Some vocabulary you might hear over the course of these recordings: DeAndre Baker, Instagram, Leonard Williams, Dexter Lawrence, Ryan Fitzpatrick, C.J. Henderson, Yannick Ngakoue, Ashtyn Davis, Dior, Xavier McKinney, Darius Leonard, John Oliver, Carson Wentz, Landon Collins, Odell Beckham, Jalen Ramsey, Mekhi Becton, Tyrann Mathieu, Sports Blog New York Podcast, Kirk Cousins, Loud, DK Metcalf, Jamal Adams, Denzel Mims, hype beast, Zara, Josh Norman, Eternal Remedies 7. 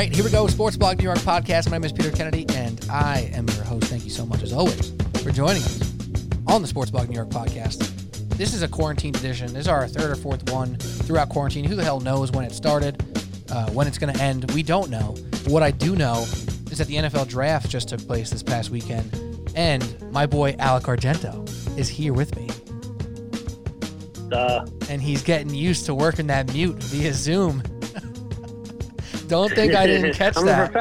right, here we go. Sports Blog New York Podcast. My name is Peter Kennedy, and I am your host. Thank you so much, as always, for joining us on the Sports Blog New York Podcast. This is a quarantine edition. This is our third or fourth one throughout quarantine. Who the hell knows when it started, when it's going to end? We don't know. But what I do know is that the NFL draft just took place this past weekend, and my boy Alec Argento is here with me. And he's getting used to working that mute via Zoom. Don't think I didn't catch that.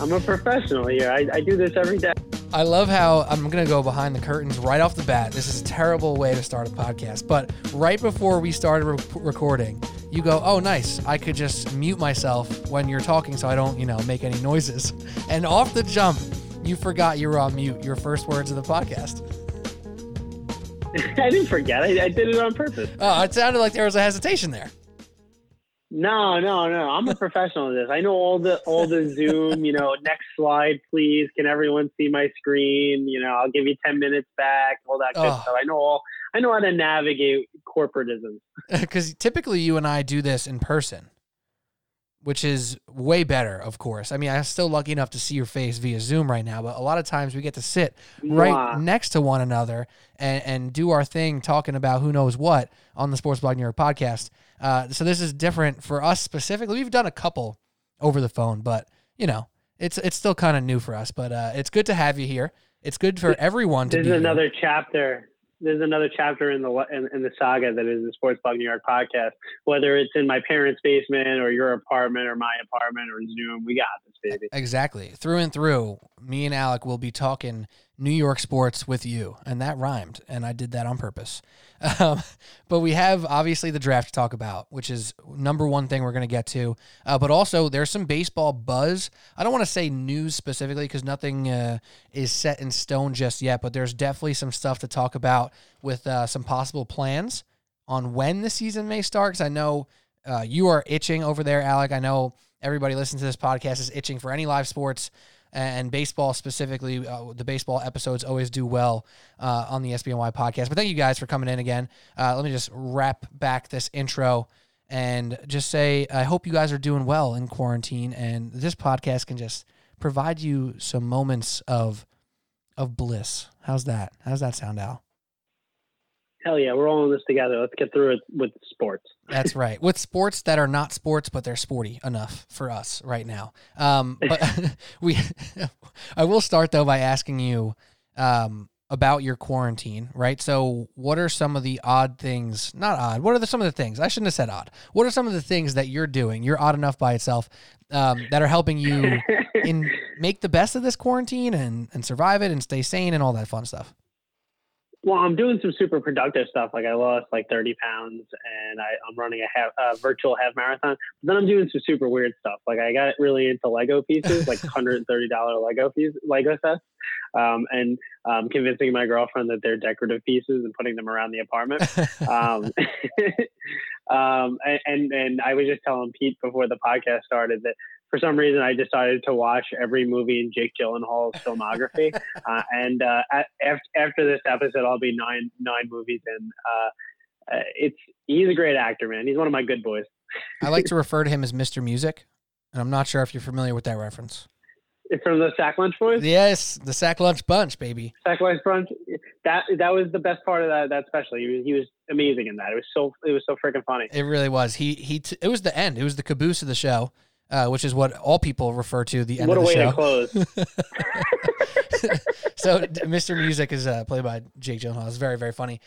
I'm a professional here. I do this every day. I love how I'm going to go behind the curtains right off the bat. This is a terrible way to start a podcast. But right before we started recording, you go, oh, nice. I could just mute myself when you're talking so I don't, make any noises. And off the jump, you forgot you were on mute. Your first words of the podcast. I didn't forget. I did it on purpose. Oh, it sounded like there was a hesitation there. No. I'm a professional at this. I know all the Zoom, next slide, please. Can everyone see my screen? I'll give you 10 minutes back, all that good stuff. I know how to navigate corporatism. Because typically you and I do this in person, which is way better, of course. I mean, I'm still lucky enough to see your face via Zoom right now, but a lot of times we get to sit right next to one another and do our thing talking about who knows what on the Sports Blog New York Podcast. So this is different for us specifically. We've done a couple over the phone, but, it's still kind of new for us. But it's good to have you here. It's good for everyone to be here. There's another chapter in the saga that is the Sports Blog New York Podcast. Whether it's in my parents' basement or your apartment or my apartment or Zoom, we got this, baby. Exactly. Through and through, me and Alec will be talking New York sports with you. And that rhymed, and I did that on purpose. But we have, obviously, the draft to talk about, which is number one thing we're going to get to. But also, there's some baseball buzz. I don't want to say news specifically because nothing is set in stone just yet, but there's definitely some stuff to talk about with some possible plans on when the season may start. Because I know you are itching over there, Alec. I know everybody listening to this podcast is itching for any live sports. And baseball specifically, the baseball episodes always do well on the SBNY podcast. But thank you guys for coming in again. Let me just wrap back this intro and just say I hope you guys are doing well in quarantine. And this podcast can just provide you some moments of bliss. How's that? How's that sound, Al? Hell yeah, we're all in this together. Let's get through it with sports. That's right. With sports that are not sports, but they're sporty enough for us right now. But I will start, though, by asking you about your quarantine, right? So what are some of the odd things, not odd, what are some of the things, I shouldn't have said odd. What are some of the things that you're doing, you're odd enough by itself, that are helping you in make the best of this quarantine and survive it and stay sane and all that fun stuff? Well, I'm doing some super productive stuff. Like I lost 30 pounds and I'm running a virtual half marathon. But then I'm doing some super weird stuff. Like I got really into Lego pieces, like $130 Lego sets. And convincing my girlfriend that they're decorative pieces and putting them around the apartment. And I was just telling Pete before the podcast started that for some reason I decided to watch every movie in Jake Gyllenhaal's filmography. After this episode, I'll be nine movies in. He's a great actor, man. He's one of my good boys. I like to refer to him as Mr. Music, and I'm not sure if you're familiar with that reference. From the Sack Lunch Boys? Yes, the Sack Lunch Bunch, baby. Sack Lunch Bunch. That was the best part of that special. He was amazing in that. It was so freaking funny. It really was. It was the end. It was the caboose of the show, which is what all people refer to the end of the show. What a way to close. So Mr. Music is played by Jake Gyllenhaal. It's very, very funny.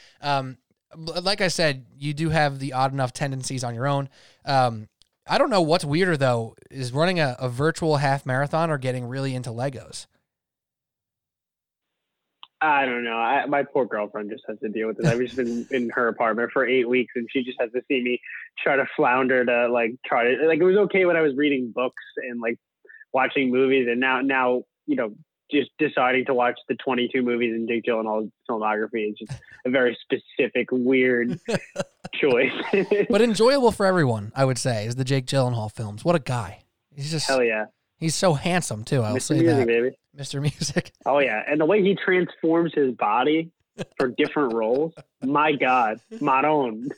Like I said, you do have the odd enough tendencies on your own. I don't know what's weirder, though, is running a virtual half marathon or getting really into Legos. I don't know. My poor girlfriend just has to deal with this. I've just been in her apartment for 8 weeks, and she just has to see me try to flounder to, it was okay when I was reading books and, watching movies, and now just deciding to watch the 22 movies in Jake Gyllenhaal's filmography is just a very specific, weird choice. But enjoyable for everyone, I would say, is the Jake Gyllenhaal films. What a guy. He's just... Hell yeah. He's so handsome, too. I'll say that. Mr. Music, baby. Mr. Music. Oh, yeah. And the way he transforms his body for different roles. My God. My own.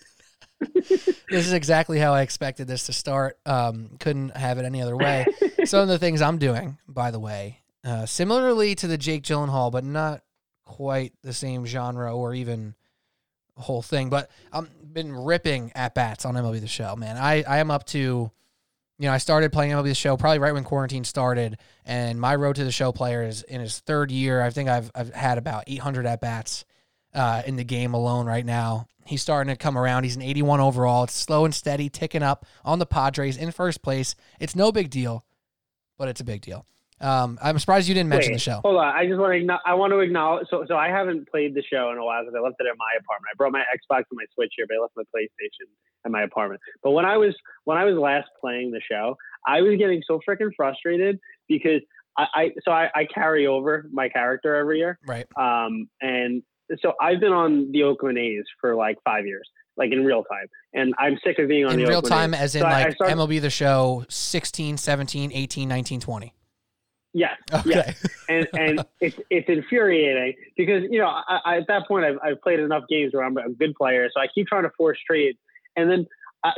This is exactly how I expected this to start. Couldn't have it any other way. Some of the things I'm doing, by the way, similarly to the Jake Gyllenhaal, but not quite the same genre or even whole thing. But I've been ripping at-bats on MLB The Show, man. I am up to... You know, I started playing MLB The Show probably right when quarantine started, and my Road to the Show player is in his third year. I think I've had about 800 at-bats in the game alone right now. He's starting to come around. He's an 81 overall. It's slow and steady, ticking up on the Padres in first place. It's no big deal, but it's a big deal. I'm surprised you didn't mention The Show. Hold on. I just want to acknowledge. So I haven't played The Show in a while because I left it at my apartment. I brought my Xbox and my Switch here, but I left my PlayStation at my apartment. But when I was last playing The Show, I was getting so freaking frustrated because I carry over my character every year. Right. And so I've been on the Oakland A's for like 5 years, like in real time. And I'm sick of being on in the real Oakland time A's. As in so like MLB The Show 16, 17, 18, 19, 20. Yes. Okay. Yes. And it's infuriating because, you know, I at that point I've played enough games where I'm a good player, so I keep trying to force trade. And then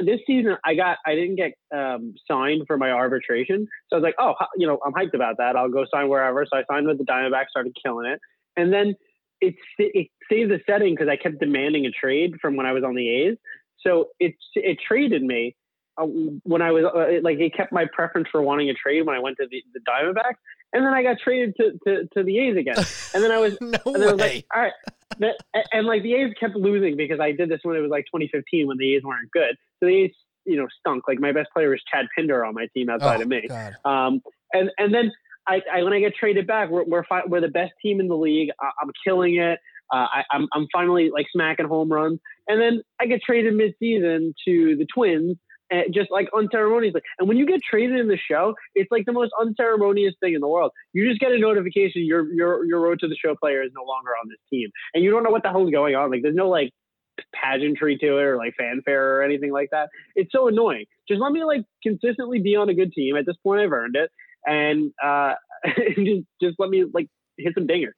this season I didn't get signed for my arbitration, so I was like, oh, you know, I'm hyped about that. I'll go sign wherever. So I signed with the Diamondbacks, started killing it, and then it saved the setting because I kept demanding a trade from when I was on the A's. So it traded me. When I was it kept my preference for wanting a trade when I went to the Diamondbacks, and then I got traded to the A's again, and then I was I was like, all right, and the A's kept losing because I did this when it was like 2015 when the A's weren't good, so the A's, you know, stunk. Like my best player was Chad Pinder on my team outside of me, God. And then I when I get traded back, we're the best team in the league. I'm killing it. I'm finally like smacking home runs, and then I get traded midseason to the Twins. Just like unceremoniously. And when you get traded in the show, it's like the most unceremonious thing in the world. You just get a notification your Road to the Show player is no longer on this team, and you don't know what the hell is going on. Like there's no like pageantry to it or like fanfare or anything like that. It's so annoying. Just let me like consistently be on a good team. At this point, I've earned it, and just let me like hit some dingers.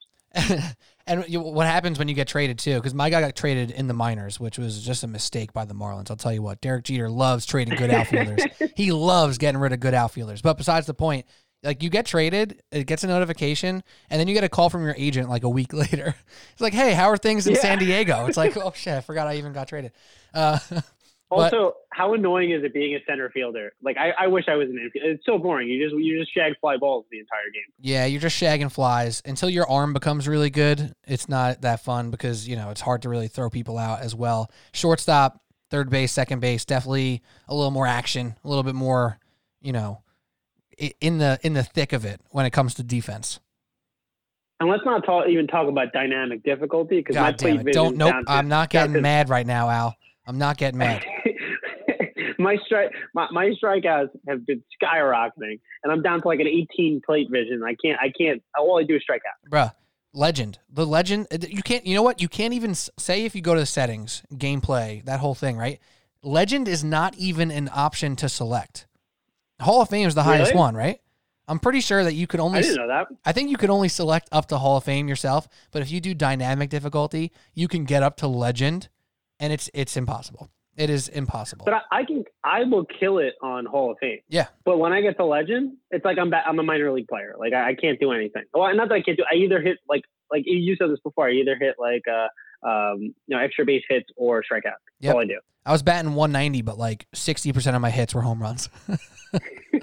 And what happens when you get traded, too, because my guy got traded in the minors, which was just a mistake by the Marlins. I'll tell you what, Derek Jeter loves trading good outfielders. He loves getting rid of good outfielders. But besides the point, like you get traded, it gets a notification, and then you get a call from your agent like a week later. It's like, hey, how are things in San Diego? It's like, oh, shit, I forgot I even got traded. Also, how annoying is it being a center fielder? Like, I wish I was an infielder. It's so boring. You just shag fly balls the entire game. Yeah, you're just shagging flies. Until your arm becomes really good, it's not that fun because, you know, it's hard to really throw people out as well. Shortstop, third base, second base, definitely a little more action, a little bit more, you know, in the thick of it when it comes to defense. And let's not even talk about dynamic difficulty because my plate vision. I'm not getting mad right now, Al. I'm not getting mad. My strikeouts have been skyrocketing, and I'm down to like an 18 plate vision. I can't. All I do is strike out. Bruh, legend. The legend. You can't. You know what? You can't even say if you go to the settings, gameplay, that whole thing, right? Legend is not even an option to select. Hall of Fame is the highest one, right? I'm pretty sure that you could only. I didn't know that. I think you could only select up to Hall of Fame yourself, but if you do dynamic difficulty, you can get up to legend. And it's impossible. It is impossible. But I will kill it on Hall of Fame. Yeah. But when I get to legend, it's like I'm a minor league player. Like I can't do anything. Well, not that I can't do. I either hit like you said this before. I either hit like you know, extra base hits or strikeouts. That's all I do. I was batting 190, but like 60% of my hits were home runs. All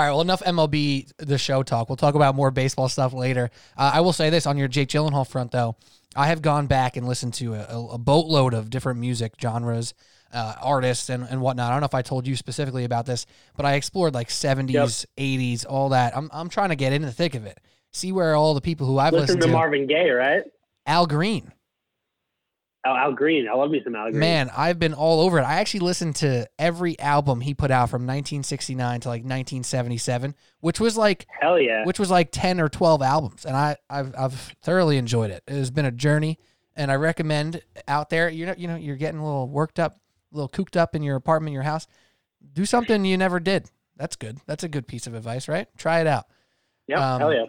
right, well, enough MLB The Show talk. We'll talk about more baseball stuff later. I will say this on your Jake Gyllenhaal front, though. I have gone back and listened to a boatload of different music genres, artists, and whatnot. I don't know if I told you specifically about this, but I explored like 70s, 80s, all that. I'm trying to get in the thick of it. See where all the people who I've listened to. Marvin Gaye, right? Al Green. Oh, Al Green. I love me some Al Green. Man, I've been all over it. I actually listened to every album he put out from 1969 to like 1977, which was like hell yeah, which was like 10 or 12 albums, and I've thoroughly enjoyed it. It has been a journey, and I recommend out there. You know, you're getting a little worked up, a little cooped up in your apartment, your house. Do something you never did. That's good. That's a good piece of advice, right? Try it out. Yeah, hell yeah.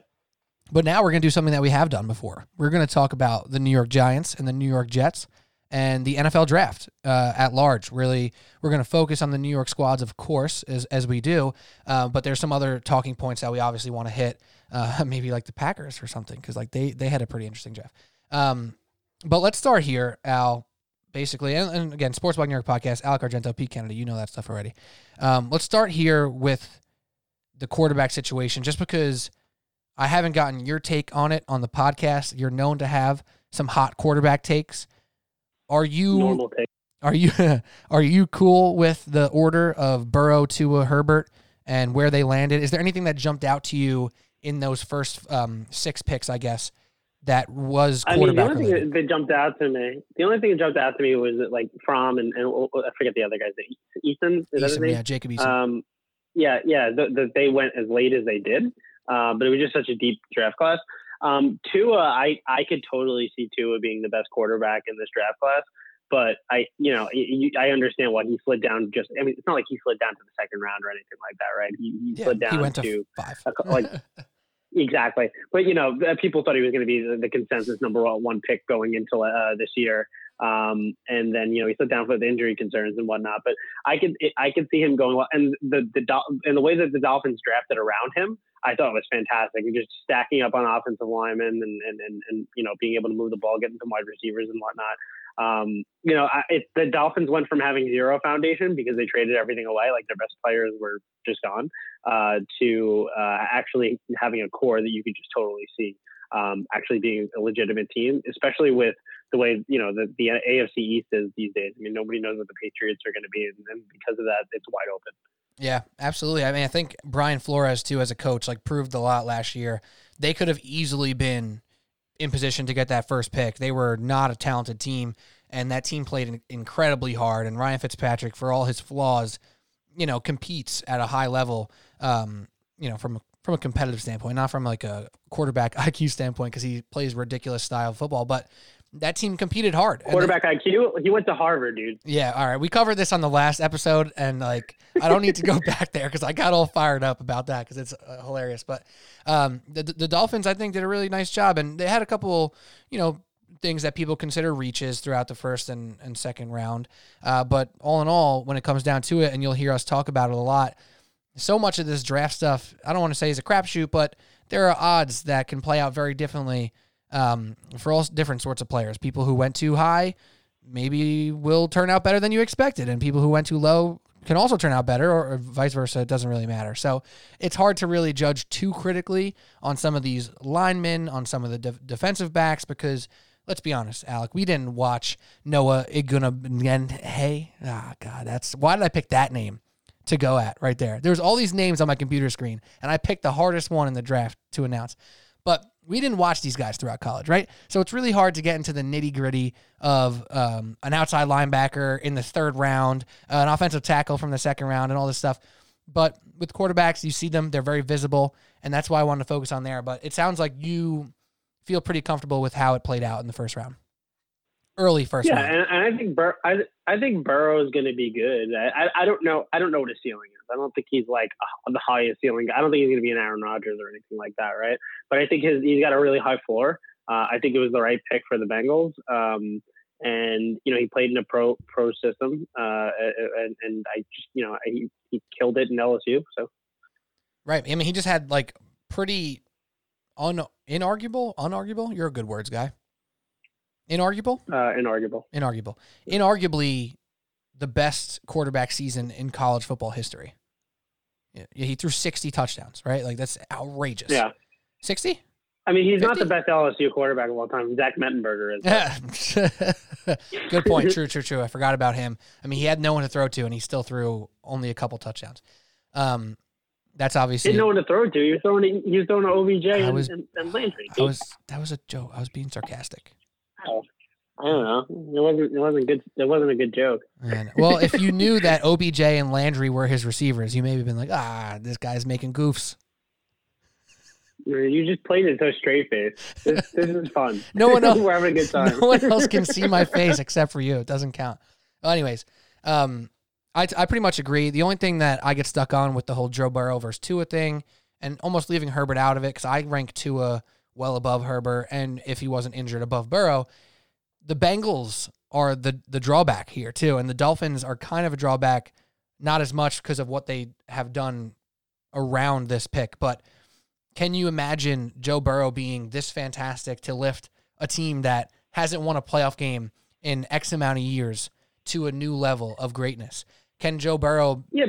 But now we're going to do something that we have done before. We're going to talk about the New York Giants and the New York Jets and the NFL draft at large. Really, we're going to focus on the New York squads, of course, as we do. But there's some other talking points that we obviously want to hit, maybe like the Packers or something, because like they had a pretty interesting draft. But let's start here, Al, basically. And again, Sports Blog New York Podcast, Alec Argento, Pete Kennedy, you know that stuff already. Let's start here with the quarterback situation, just because I haven't gotten your take on it on the podcast. You're known to have some hot quarterback takes. Are you cool with the order of Burrow, Tua, Herbert, and where they landed? Is there anything that jumped out to you in those first six picks, I guess, that was quarterback related? The only thing that jumped out to me was that, like, Fromm and I forget the other guy's name. Eason? Is that his name? Yeah, Jacob Eason. That they went as late as they did. But it was just such a deep draft class. Tua, I could totally see Tua being the best quarterback in this draft class, but I understand why he slid down. It's not like he slid down to the second round or anything like that, right? He slid down to five. Exactly. But, people thought he was going to be the consensus number one pick going into this year. And then, he slid down for the injury concerns and whatnot, but I could see him going well. And the way that the Dolphins drafted around him, I thought it was fantastic. And just stacking up on offensive linemen and being able to move the ball, getting some wide receivers and whatnot. The Dolphins went from having zero foundation because they traded everything away. Like, their best players were just gone, to actually having a core that you could just totally see, actually being a legitimate team, especially with the way, the AFC East is these days. I mean, nobody knows what the Patriots are going to be. And because of that, it's wide open. Yeah, absolutely. I mean, I think Brian Flores, too, as a coach, like, proved a lot last year. They could have easily been in position to get that first pick. They were not a talented team, and that team played incredibly hard. And Ryan Fitzpatrick, for all his flaws, competes at a high level, from a competitive standpoint, not from like a quarterback IQ standpoint, because he plays ridiculous style of football. But that team competed hard. Quarterback IQ? He went to Harvard, dude. Yeah, all right. We covered this on the last episode, and, like, I don't need to go back there because I got all fired up about that because it's hilarious. But the Dolphins, I think, did a really nice job, and they had a couple, things that people consider reaches throughout the first and second round. But all in all, when it comes down to it, and you'll hear us talk about it a lot, so much of this draft stuff, I don't want to say is a crapshoot, but there are odds that can play out very differently for all different sorts of players. People who went too high maybe will turn out better than you expected, and people who went too low can also turn out better, or vice versa. It doesn't really matter. So it's hard to really judge too critically on some of these linemen, on some of the defensive backs, because let's be honest, Alec, we didn't watch Noah Igbinoghene. Why did I pick that name to go at right there? There's all these names on my computer screen, and I picked the hardest one in the draft to announce. But we didn't watch these guys throughout college, right? So it's really hard to get into the nitty-gritty of an outside linebacker in the third round, an offensive tackle from the second round, and all this stuff. But with quarterbacks, you see them. They're very visible, and that's why I wanted to focus on there. But it sounds like you feel pretty comfortable with how it played out in the first round. Early first round. And I think Burrow is going to be good. I don't know what his ceiling is. I don't think he's like the highest ceiling. I don't think he's going to be an Aaron Rodgers or anything like that, right? But I think he's got a really high floor. I think it was the right pick for the Bengals. And he played in a pro system, and he killed it in LSU. So right. I mean, he just had like pretty inarguable. You're a good words guy. Inarguably the best quarterback season in college football history. Yeah, he threw 60 touchdowns, right? Like, that's outrageous. Yeah. 60? I mean, he's 50? Not the best LSU quarterback of all time. Zach Mettenberger is. Good point. True. I forgot about him. I mean, he had no one to throw to, and he still threw only a couple touchdowns. That's obviously didn't know what to throw to. He was throwing to OBJ and Landry. That was a joke. I was being sarcastic. I don't know. It wasn't a good joke. Well, if you knew that OBJ and Landry were his receivers, you may have been like, this guy's making goofs. You just played it so straight face. This is fun. No one else. We're having a good time. No one else can see my face except for you. It doesn't count. Well, anyways, I pretty much agree. The only thing that I get stuck on with the whole Joe Burrow versus Tua thing, and almost leaving Herbert out of it, because I rank Tua well above Herbert, and if he wasn't injured, above Burrow. The Bengals are the drawback here too. And the Dolphins are kind of a drawback, not as much because of what they have done around this pick. But can you imagine Joe Burrow being this fantastic to lift a team that hasn't won a playoff game in X amount of years to a new level of greatness? Can Joe Burrow... Yeah,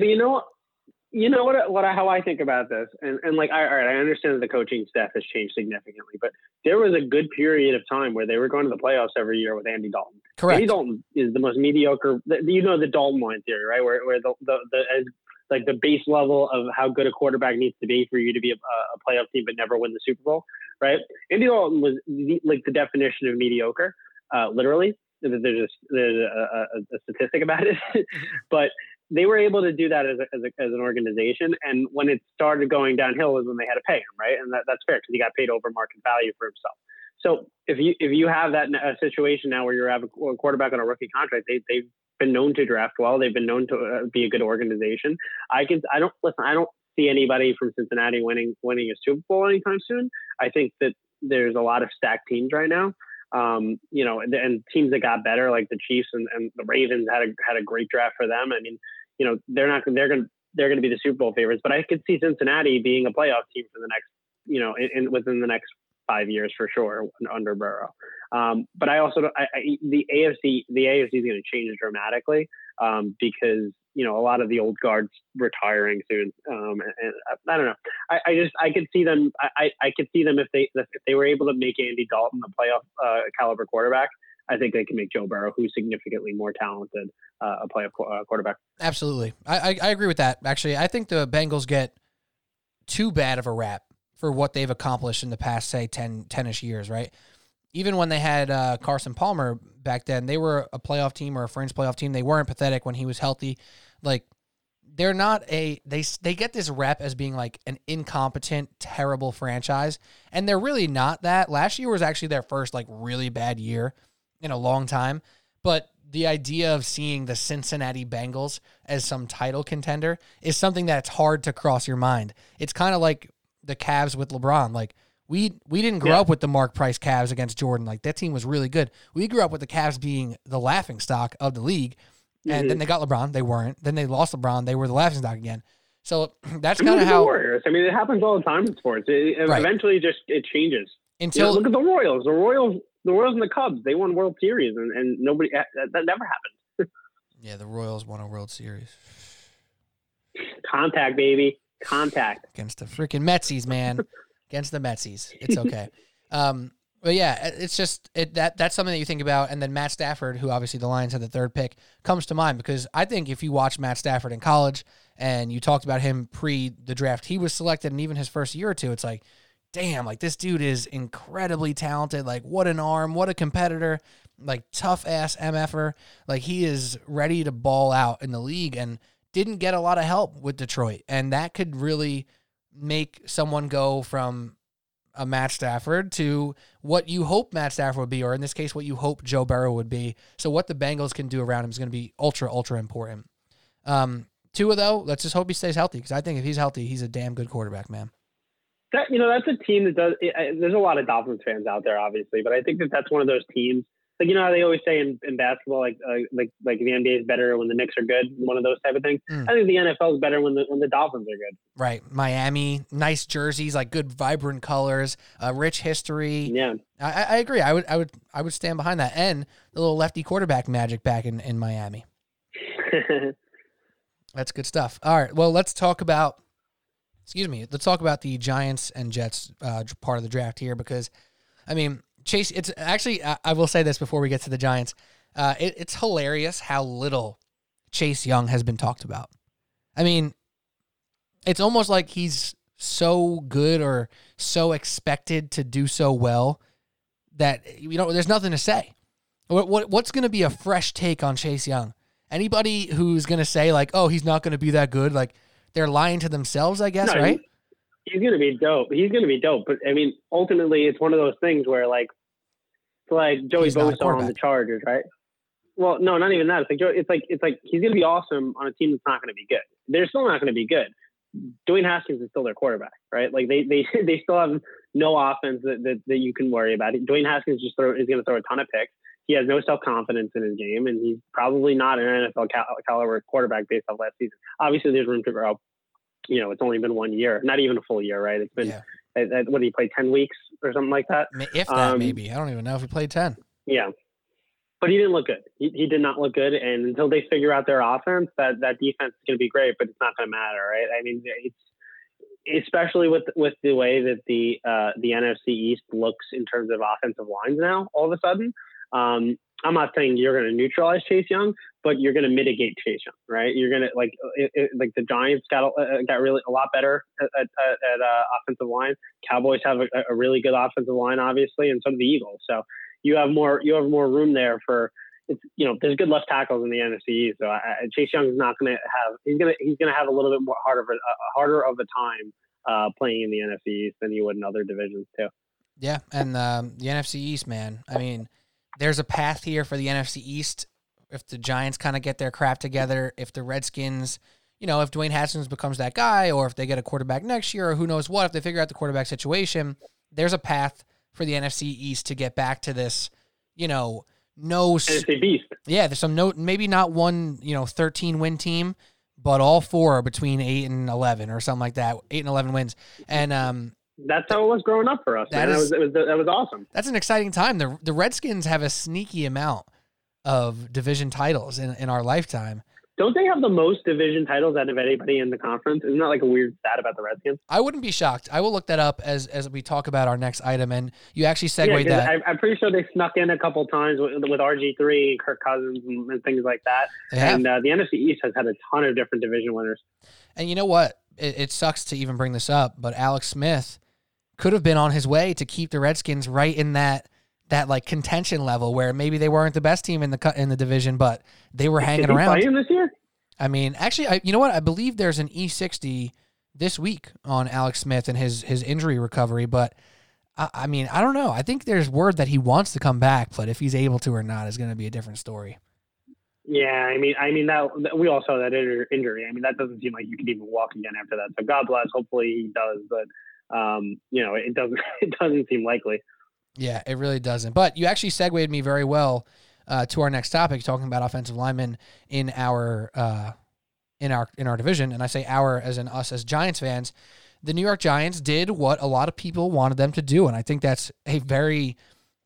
but how I think about this, I understand that the coaching staff has changed significantly, but there was a good period of time where they were going to the playoffs every year with Andy Dalton. Correct. Andy Dalton is the most mediocre, the Dalton line theory, right? Where the base level of how good a quarterback needs to be for you to be a playoff team but never win the Super Bowl, right? Andy Dalton was the definition of mediocre, literally. There's a statistic about it, but they were able to do that as an organization. And when it started going downhill was when they had to pay him, right? And that's fair because he got paid over market value for himself. So if you have that situation now where you have a quarterback on a rookie contract, they've been known to draft well. They've been known to be a good organization. I don't see anybody from Cincinnati winning a Super Bowl anytime soon. I think that there's a lot of stacked teams right now. And teams that got better, like the Chiefs and the Ravens had a great draft for them. I mean, they're going to be the Super Bowl favorites, but I could see Cincinnati being a playoff team for the next, within the next 5 years for sure under Burrow. But I also, the AFC is going to change dramatically because, a lot of the old guards retiring soon. And I don't know. I could see them if they were able to make Andy Dalton a playoff caliber quarterback, I think they can make Joe Burrow, who's significantly more talented, a playoff quarterback. Absolutely. I agree with that. Actually, I think the Bengals get too bad of a rap for what they've accomplished in the past, say 10-ish years. Right. Even when they had Carson Palmer back then, they were a playoff team or a fringe playoff team. They weren't pathetic when he was healthy. Like, they're not they get this rep as being like an incompetent, terrible franchise, and they're really not that. Last year was actually their first like really bad year in a long time, but the idea of seeing the Cincinnati Bengals as some title contender is something that's hard to cross your mind. It's kind of like the Cavs with LeBron, like, We didn't grow up with the Mark Price Cavs against Jordan. Like, that team was really good. We grew up with the Cavs being the laughingstock of the league, and then they got LeBron. They weren't. Then they lost LeBron. They were the laughingstock again. So that's kind of how Warriors. I mean, it happens all the time in sports. Right. Eventually, it changes. Until look at the Royals. The Royals and the Cubs. They won World Series, and nobody that never happened. Yeah, the Royals won a World Series. Contact, baby, contact against the freaking Metsies, man. Against the Metsies. It's okay. But yeah, it's just that's something that you think about. And then Matt Stafford, who obviously the Lions had the third pick, comes to mind because I think if you watch Matt Stafford in college and you talked about him pre the draft, he was selected, and even his first year or two, it's like, damn, like, this dude is incredibly talented. Like, what an arm, what a competitor, like, tough-ass MF-er. Like, he is ready to ball out in the league and didn't get a lot of help with Detroit. And that could really make someone go from a Matt Stafford to what you hope Matt Stafford would be, or in this case, what you hope Joe Burrow would be. So what the Bengals can do around him is going to be ultra, ultra important. Tua, though, let's just hope he stays healthy, because I think if he's healthy, he's a damn good quarterback, man. That's a team that does – there's a lot of Dolphins fans out there, obviously, but I think that that's one of those teams – like, how they always say in basketball, like the NBA is better when the Knicks are good, one of those type of things. I think the NFL is better when the Dolphins are good. Right. Miami, nice jerseys, like good vibrant colors, rich history. Yeah. I agree. I would stand behind that. And the little lefty quarterback magic back in Miami. That's good stuff. All right. Well, let's talk about the Giants and Jets part of the draft here, because I mean, Chase, it's actually, I will say this before we get to the Giants. It's hilarious how little Chase Young has been talked about. I mean, it's almost like he's so good or so expected to do so well that, there's nothing to say. What's going to be a fresh take on Chase Young? Anybody who's going to say, like, oh, he's not going to be that good, like, they're lying to themselves, I guess, no, right? He's going to be dope. But, I mean, ultimately, it's one of those things where, like, it's like Joey Bosa on the Chargers, right? Well, no, not even that. It's like he's going to be awesome on a team that's not going to be good. They're still not going to be good. Dwayne Haskins is still their quarterback, right? Like, they still have no offense that you can worry about. Dwayne Haskins is going to throw a ton of picks. He has no self-confidence in his game, and he's probably not an NFL caliber quarterback based off last season. Obviously, there's room to grow. You know, it's only been 1 year, not even a full year, right? It's been, what did he play, 10 weeks or something like that? If that, maybe. I don't even know if he played 10. Yeah. But he didn't look good. He did not look good. And until they figure out their offense, that defense is going to be great, but it's not going to matter, right? I mean, it's especially with the way that the NFC East looks in terms of offensive lines now, all of a sudden. I'm not saying you're going to neutralize Chase Young, but you're going to mitigate Chase Young, right? You're going to like the Giants got really a lot better at offensive line. Cowboys have a really good offensive line, obviously, and so do the Eagles. So you have more room there for there's good left tackles in the NFC. So Chase Young is not going to have he's going to have a little bit more harder of a time playing in the NFC East than he would in other divisions too. Yeah, and the NFC East, man. I mean, there's a path here for the NFC East if the Giants kind of get their crap together, if the Redskins, if Dwayne Haskins becomes that guy, or if they get a quarterback next year, or who knows what, if they figure out the quarterback situation, there's a path for the NFC East to get back to this, NFC Beast. Yeah, there's maybe not one, 13-win team, but all four are between 8 and 11 or something like that, 8 and 11 wins. And, that's how it was growing up for us. That was awesome. That's an exciting time. The Redskins have a sneaky amount of division titles in our lifetime. Don't they have the most division titles out of anybody in the conference? Isn't that like a weird stat about the Redskins? I wouldn't be shocked. I will look that up as we talk about our next item. And you actually segued that. I'm pretty sure they snuck in a couple times with RG3 and Kirk Cousins and things like that. And the NFC East has had a ton of different division winners. And you know what? It sucks to even bring this up, but Alex Smith could have been on his way to keep the Redskins right in that like contention level where maybe they weren't the best team in the division, but they were hanging around. Is he playing this year? I mean, actually, you know what? I believe there's an E60 this week on Alex Smith and his injury recovery, but I mean, I don't know. I think there's word that he wants to come back, but if he's able to or not is going to be a different story. Yeah, I mean that we all saw that injury. I mean, that doesn't seem like you can even walk again after that. So God bless. Hopefully he does, but. It doesn't seem likely. Yeah, it really doesn't. But you actually segued me very well to our next topic, talking about offensive linemen in our division. And I say our as in us as Giants fans. The New York Giants did what a lot of people wanted them to do, and I think that's a very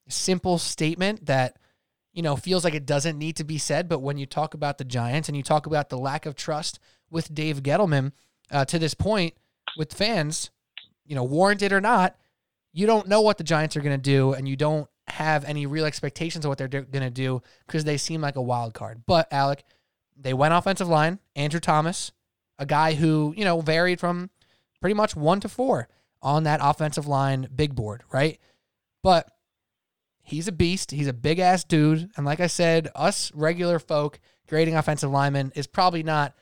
simple statement that feels like it doesn't need to be said. But when you talk about the Giants and you talk about the lack of trust with Dave Gettleman to this point with fans. Warranted or not, you don't know what the Giants are going to do, and you don't have any real expectations of what they're going to do because they seem like a wild card. But, Alec, they went offensive line, Andrew Thomas, a guy who, varied from pretty much 1 to 4 on that offensive line big board, right? But he's a beast. He's a big-ass dude. And like I said, us regular folk grading offensive linemen is probably not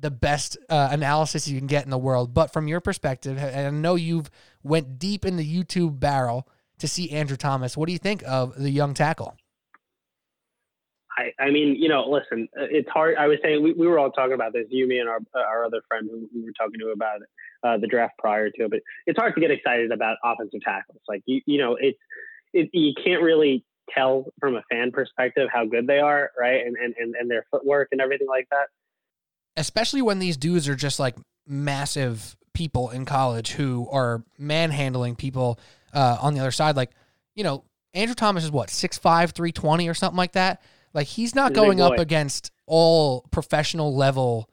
the best analysis you can get in the world. But from your perspective, and I know you've went deep in the YouTube barrel to see Andrew Thomas. What do you think of the young tackle? I mean, listen, it's hard. I was saying, we were all talking about this, you, me, and our other friend who we were talking to about the draft prior to it, but it's hard to get excited about offensive tackles. Like, you can't really tell from a fan perspective how good they are, right? And their footwork and everything like that. Especially when these dudes are just like massive people in college who are manhandling people on the other side. Like, Andrew Thomas is what, 6'5", 320 or something like that? Like, he's not going up against all professional level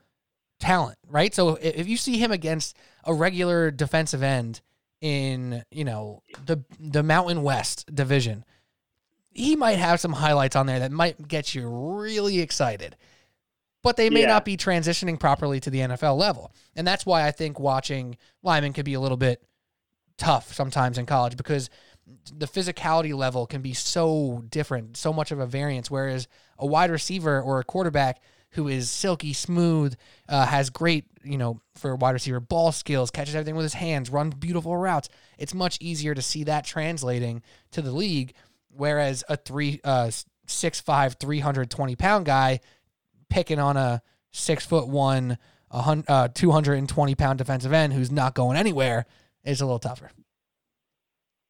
talent, right? So if you see him against a regular defensive end in, the Mountain West division, he might have some highlights on there that might get you really excited. But they may not be transitioning properly to the NFL level. And that's why I think watching linemen could be a little bit tough sometimes in college because the physicality level can be so different, so much of a variance, whereas a wide receiver or a quarterback who is silky smooth, has great, for a wide receiver, ball skills, catches everything with his hands, runs beautiful routes. It's much easier to see that translating to the league, whereas a 6'5", 320-pound guy picking on a 6'1", 220-pound defensive end who's not going anywhere is a little tougher.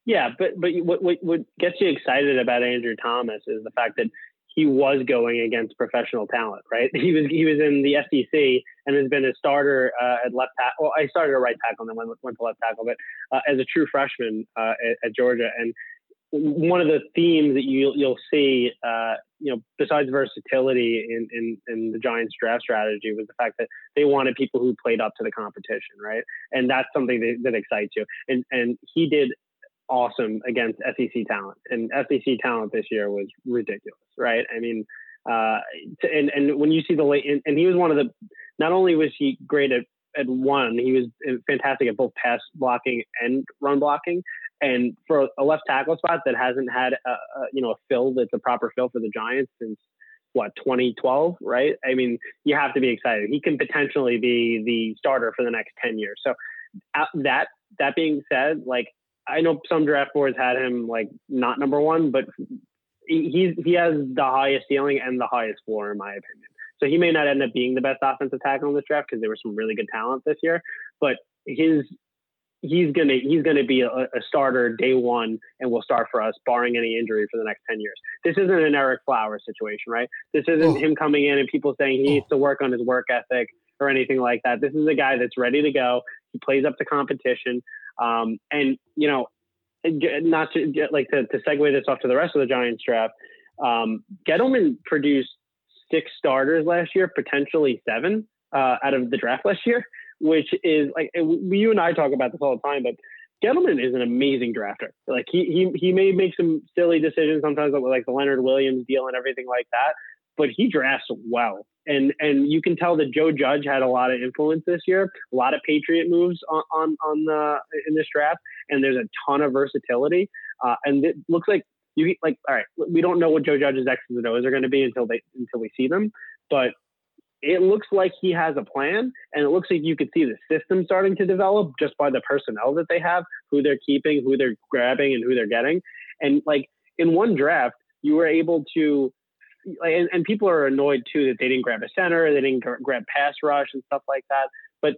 Yeah, but what gets you excited about Andrew Thomas is the fact that he was going against professional talent, right? He was in the SEC and has been a starter at left tackle. Well, I started at right tackle and then went to left tackle, but as a true freshman at Georgia. And one of the themes that you'll see, besides versatility in the Giants' draft strategy, was the fact that they wanted people who played up to the competition, right? And that's something that excites you. And he did awesome against SEC talent, and SEC talent this year was ridiculous, right? I mean, and when you see the late, and he was one of the. Not only was he great at one, he was fantastic at both pass blocking and run blocking. And for a left tackle spot that hasn't had a fill that's a proper fill for the Giants since 2012, right? I mean, you have to be excited. He can potentially be the starter for the next 10 years. So that being said, like, I know some draft boards had him like not number one, but he has the highest ceiling and the highest floor, in my opinion. So he may not end up being the best offensive tackle in this draft because there were some really good talent this year, but he's gonna be a starter day one and will start for us, barring any injury for the next 10 years. This isn't an Ereck Flowers situation, right? This isn't him coming in and people saying he needs to work on his work ethic or anything like that. This is a guy that's ready to go. He plays up to competition. And, you know, not to get like to segue this off to the rest of the Giants draft, Gettleman produced 6 starters last year, potentially 7 out of the draft last year, which is like, you and I talk about this all the time, but Gettleman is an amazing drafter. Like he may make some silly decisions sometimes, like the Leonard Williams deal and everything like that, but he drafts well. And you can tell that Joe Judge had a lot of influence this year, a lot of Patriot moves in this draft, and there's a ton of versatility. And it looks like all right, we don't know what Joe Judge's X's and O's are going to be until we see them, but it looks like he has a plan, and it looks like you could see the system starting to develop just by the personnel that they have, who they're keeping, who they're grabbing, and who they're getting. And like in one draft, you were able to. And people are annoyed too that they didn't grab a center, they didn't grab pass rush and stuff like that. But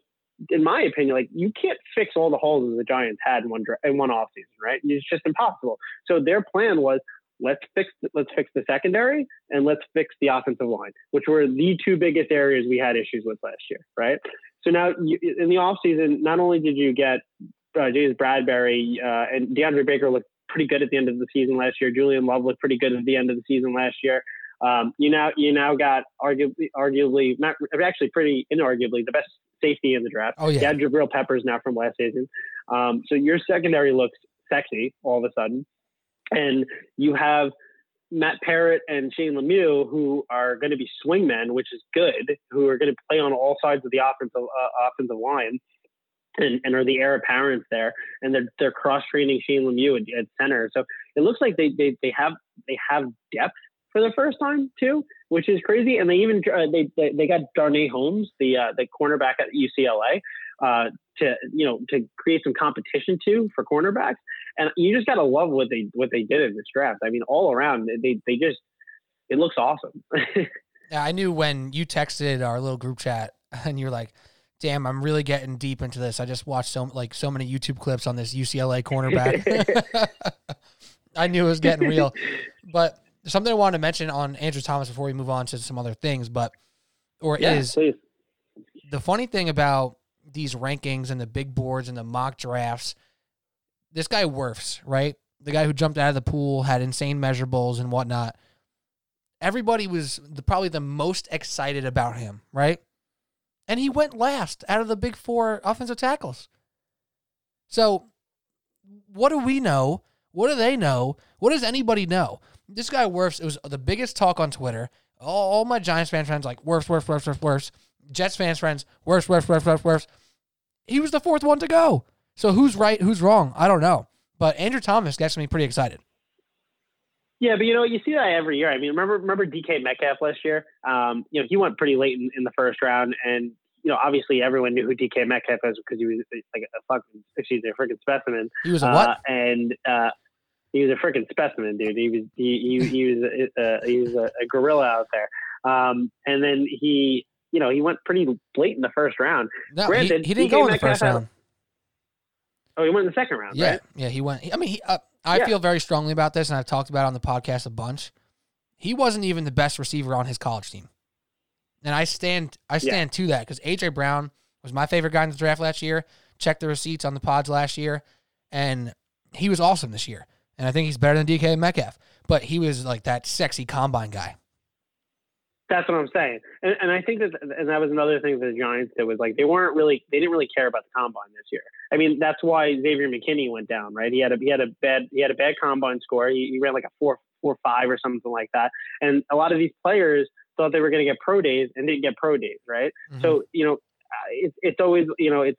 in my opinion, like you can't fix all the holes that the Giants had in one offseason, right? It's just impossible. So their plan was let's fix the secondary and let's fix the offensive line, which were the two biggest areas we had issues with last year, right? So now in the offseason, not only did you get James Bradberry and DeAndre Baker looked pretty good at the end of the season last year. Julian Love looked pretty good at the end of the season last year. You now got arguably not actually pretty inarguably the best safety in the draft. Oh yeah, you had Jabril Peppers now from last season. So your secondary looks sexy all of a sudden, and you have Matt Parrott and Shane Lemieux who are going to be swingmen, which is good. Who are going to play on all sides of the offensive line, and are the heir apparent there, and they're cross training Shane Lemieux at center. So it looks like they have depth. For the first time too, which is crazy, and they even they got Darnay Holmes, the cornerback at UCLA, to create some competition too for cornerbacks. And you just gotta love what they did in this draft. I mean, all around they just it looks awesome. Yeah, I knew when you texted our little group chat and you were like, "Damn, I'm really getting deep into this. I just watched so many YouTube clips on this UCLA cornerback." I knew it was getting real, but. Something I wanted to mention on Andrew Thomas before we move on to some other things, is the funny thing about these rankings and the big boards and the mock drafts, this guy Wirfs, right? The guy who jumped out of the pool, had insane measurables and whatnot. Everybody was probably the most excited about him, right? And he went last out of the big 4 offensive tackles. So what do we know? What do they know? What does anybody know? This guy Wirfs, it was the biggest talk on Twitter. All my Giants fan friends like, Wirfs. Jets fans friends, Wirfs. He was the 4th one to go. So who's right, who's wrong? I don't know. But Andrew Thomas gets me pretty excited. Yeah, but you see that every year. I mean, remember DK Metcalf last year? He went pretty late in the first round, and obviously everyone knew who DK Metcalf was because he was like a freaking specimen. He was a what? He was a freaking specimen, dude. He was a gorilla out there. And then he went pretty late in the first round. No, Granted, he didn't go in the first round. Oh, he went in the second round, right? Yeah, he went. I mean, I feel very strongly about this, and I've talked about it on the podcast a bunch. He wasn't even the best receiver on his college team. And I stand to that, because A.J. Brown was my favorite guy in the draft last year, checked the receipts on the pods last year, and he was awesome this year. And I think he's better than DK and Metcalf. But he was like that sexy combine guy. That's what I'm saying. And I think that was another thing that the Giants did, was like they didn't really care about the combine this year. I mean, that's why Xavier McKinney went down, right? He had a bad combine score. He ran like a 4.45 or something like that. And a lot of these players thought they were going to get pro days and didn't get pro days, right? Mm-hmm. So, it's always, it's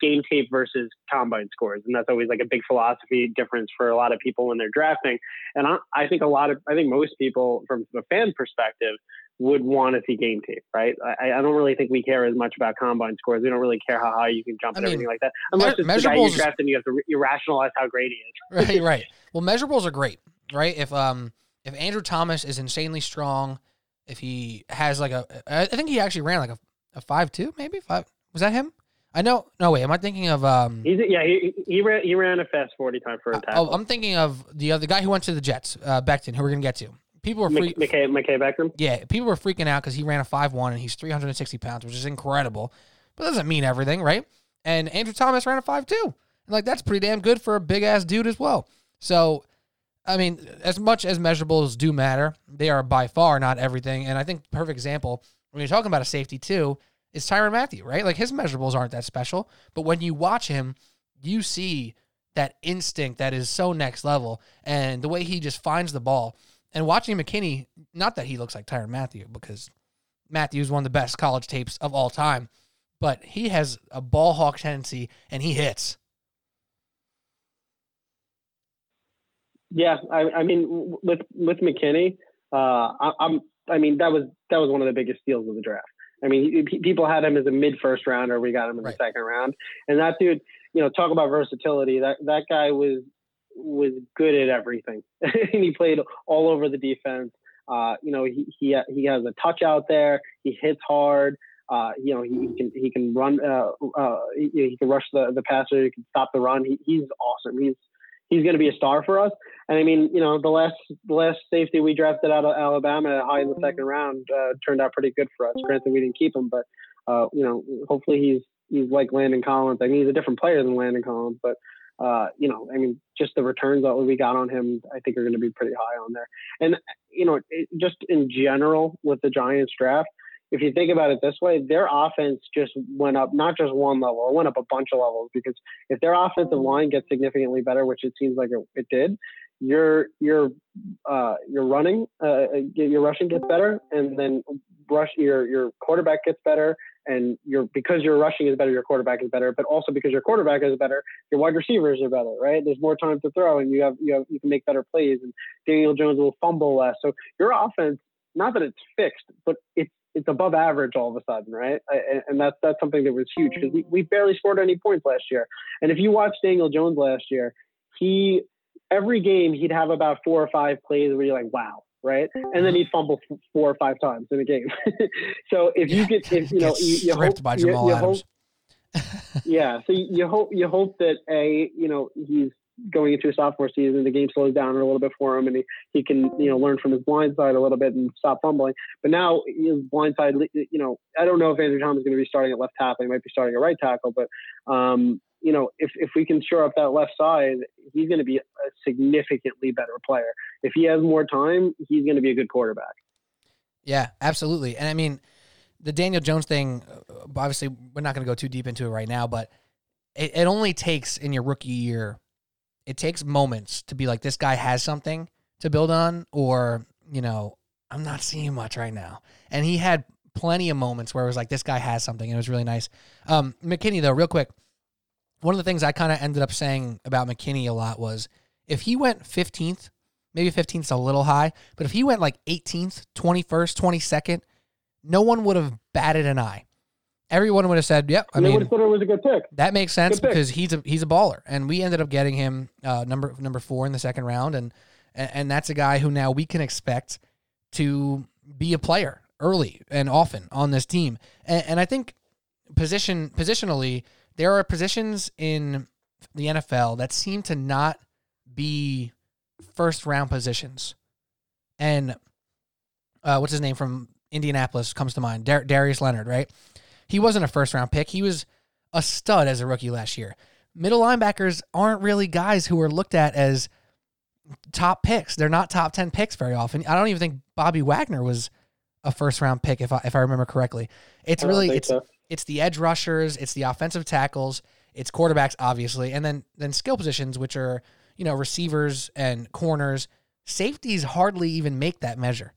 game tape versus combine scores. And that's always like a big philosophy difference for a lot of people when they're drafting. And I think most people from a fan perspective would want to see game tape, right? I don't really think we care as much about combine scores. We don't really care how high you can jump and everything like that. Unless it's the guy you draft and you have to rationalize how great he is. Right. Well, measurables are great, right? If Andrew Thomas is insanely strong, if he has I think he actually ran like a 5.2, maybe 5. Was that him? I know. No, wait. Am I thinking of? He ran a fast 40 time for a tackle. I'm thinking of the other guy who went to the Jets, Becton, who we're gonna get to. People were Mekhi Becton. Yeah, people were freaking out because he ran a 5.1 and he's 360 pounds, which is incredible. But that doesn't mean everything, right? And Andrew Thomas ran a 5.2, and like that's pretty damn good for a big ass dude as well. So, I mean, as much as measurables do matter, they are by far not everything. And I think perfect example, when you're talking about a safety too, is Tyrann Mathieu, right? Like his measurables aren't that special, but when you watch him, you see that instinct that is so next level, and the way he just finds the ball. And watching McKinney, not that he looks like Tyrann Mathieu, because Mathieu is one of the best college tapes of all time, but he has a ball hawk tendency and he hits. Yeah, I mean, with McKinney, that was one of the biggest steals of the draft. I mean, people had him as a mid-first rounder. We got him in the second round. And that dude, talk about versatility. That guy was good at everything. And he played all over the defense. He has a touch out there. He hits hard. He can run. He can rush the passer. He can stop the run. He's awesome. He's going to be a star for us. And I mean, the last safety we drafted out of Alabama high in the second round turned out pretty good for us. Granted, we didn't keep him, but hopefully he's like Landon Collins. I mean, he's a different player than Landon Collins, but just the returns that we got on him, I think are going to be pretty high on there. And just in general with the Giants draft, if you think about it this way, their offense just went up, not just one level, it went up a bunch of levels, because if their offensive line gets significantly better, which it seems like it did, your rushing gets better, and then your quarterback gets better, and because your rushing is better, your quarterback is better, but also because your quarterback is better, your wide receivers are better, right? There's more time to throw, and you can make better plays, and Daniel Jones will fumble less. So your offense, not that it's fixed, but it's above average all of a sudden, right? And that's something that was huge, because we barely scored any points last year. And if you watch Daniel Jones last year, every game he'd have about 4 or 5 plays where you're like, wow, right? And then he'd fumble 4 or 5 times in a game. So you stripped by Jamal Adams. Yeah, so you hope that he's going into a sophomore season, the game slows down a little bit for him, and he can learn from his blind side a little bit and stop fumbling. But now his blind side, I don't know if Andrew Thomas is going to be starting at left tackle. He might be starting at right tackle, but if we can shore up that left side, he's going to be a significantly better player. If he has more time, he's going to be a good quarterback. Yeah, absolutely. And I mean, the Daniel Jones thing, obviously we're not going to go too deep into it right now, but it only takes in your rookie year. It takes moments to be like, this guy has something to build on, or, I'm not seeing much right now. And he had plenty of moments where it was like, this guy has something, and it was really nice. McKinney, though, real quick, one of the things I kind of ended up saying about McKinney a lot was, if he went 15th, maybe 15th's a little high, but if he went like 18th, 21st, 22nd, no one would have batted an eye. Everyone would have said, "Yep." I mean, they would have thought it was a good pick. That makes sense because he's a baller, and we ended up getting him number 4 in the second round, and that's a guy who now we can expect to be a player early and often on this team. And I think positionally, there are positions in the NFL that seem to not be first-round positions. And what's his name from Indianapolis comes to mind? Darius Leonard, right? He wasn't a first-round pick. He was a stud as a rookie last year. Middle linebackers aren't really guys who are looked at as top picks. They're not top 10 picks very often. I don't even think Bobby Wagner was a first-round pick, if I remember correctly. It's really it's the edge rushers, it's the offensive tackles, it's quarterbacks, obviously, and then skill positions, which are, you know, receivers and corners. Safeties hardly even make that measure.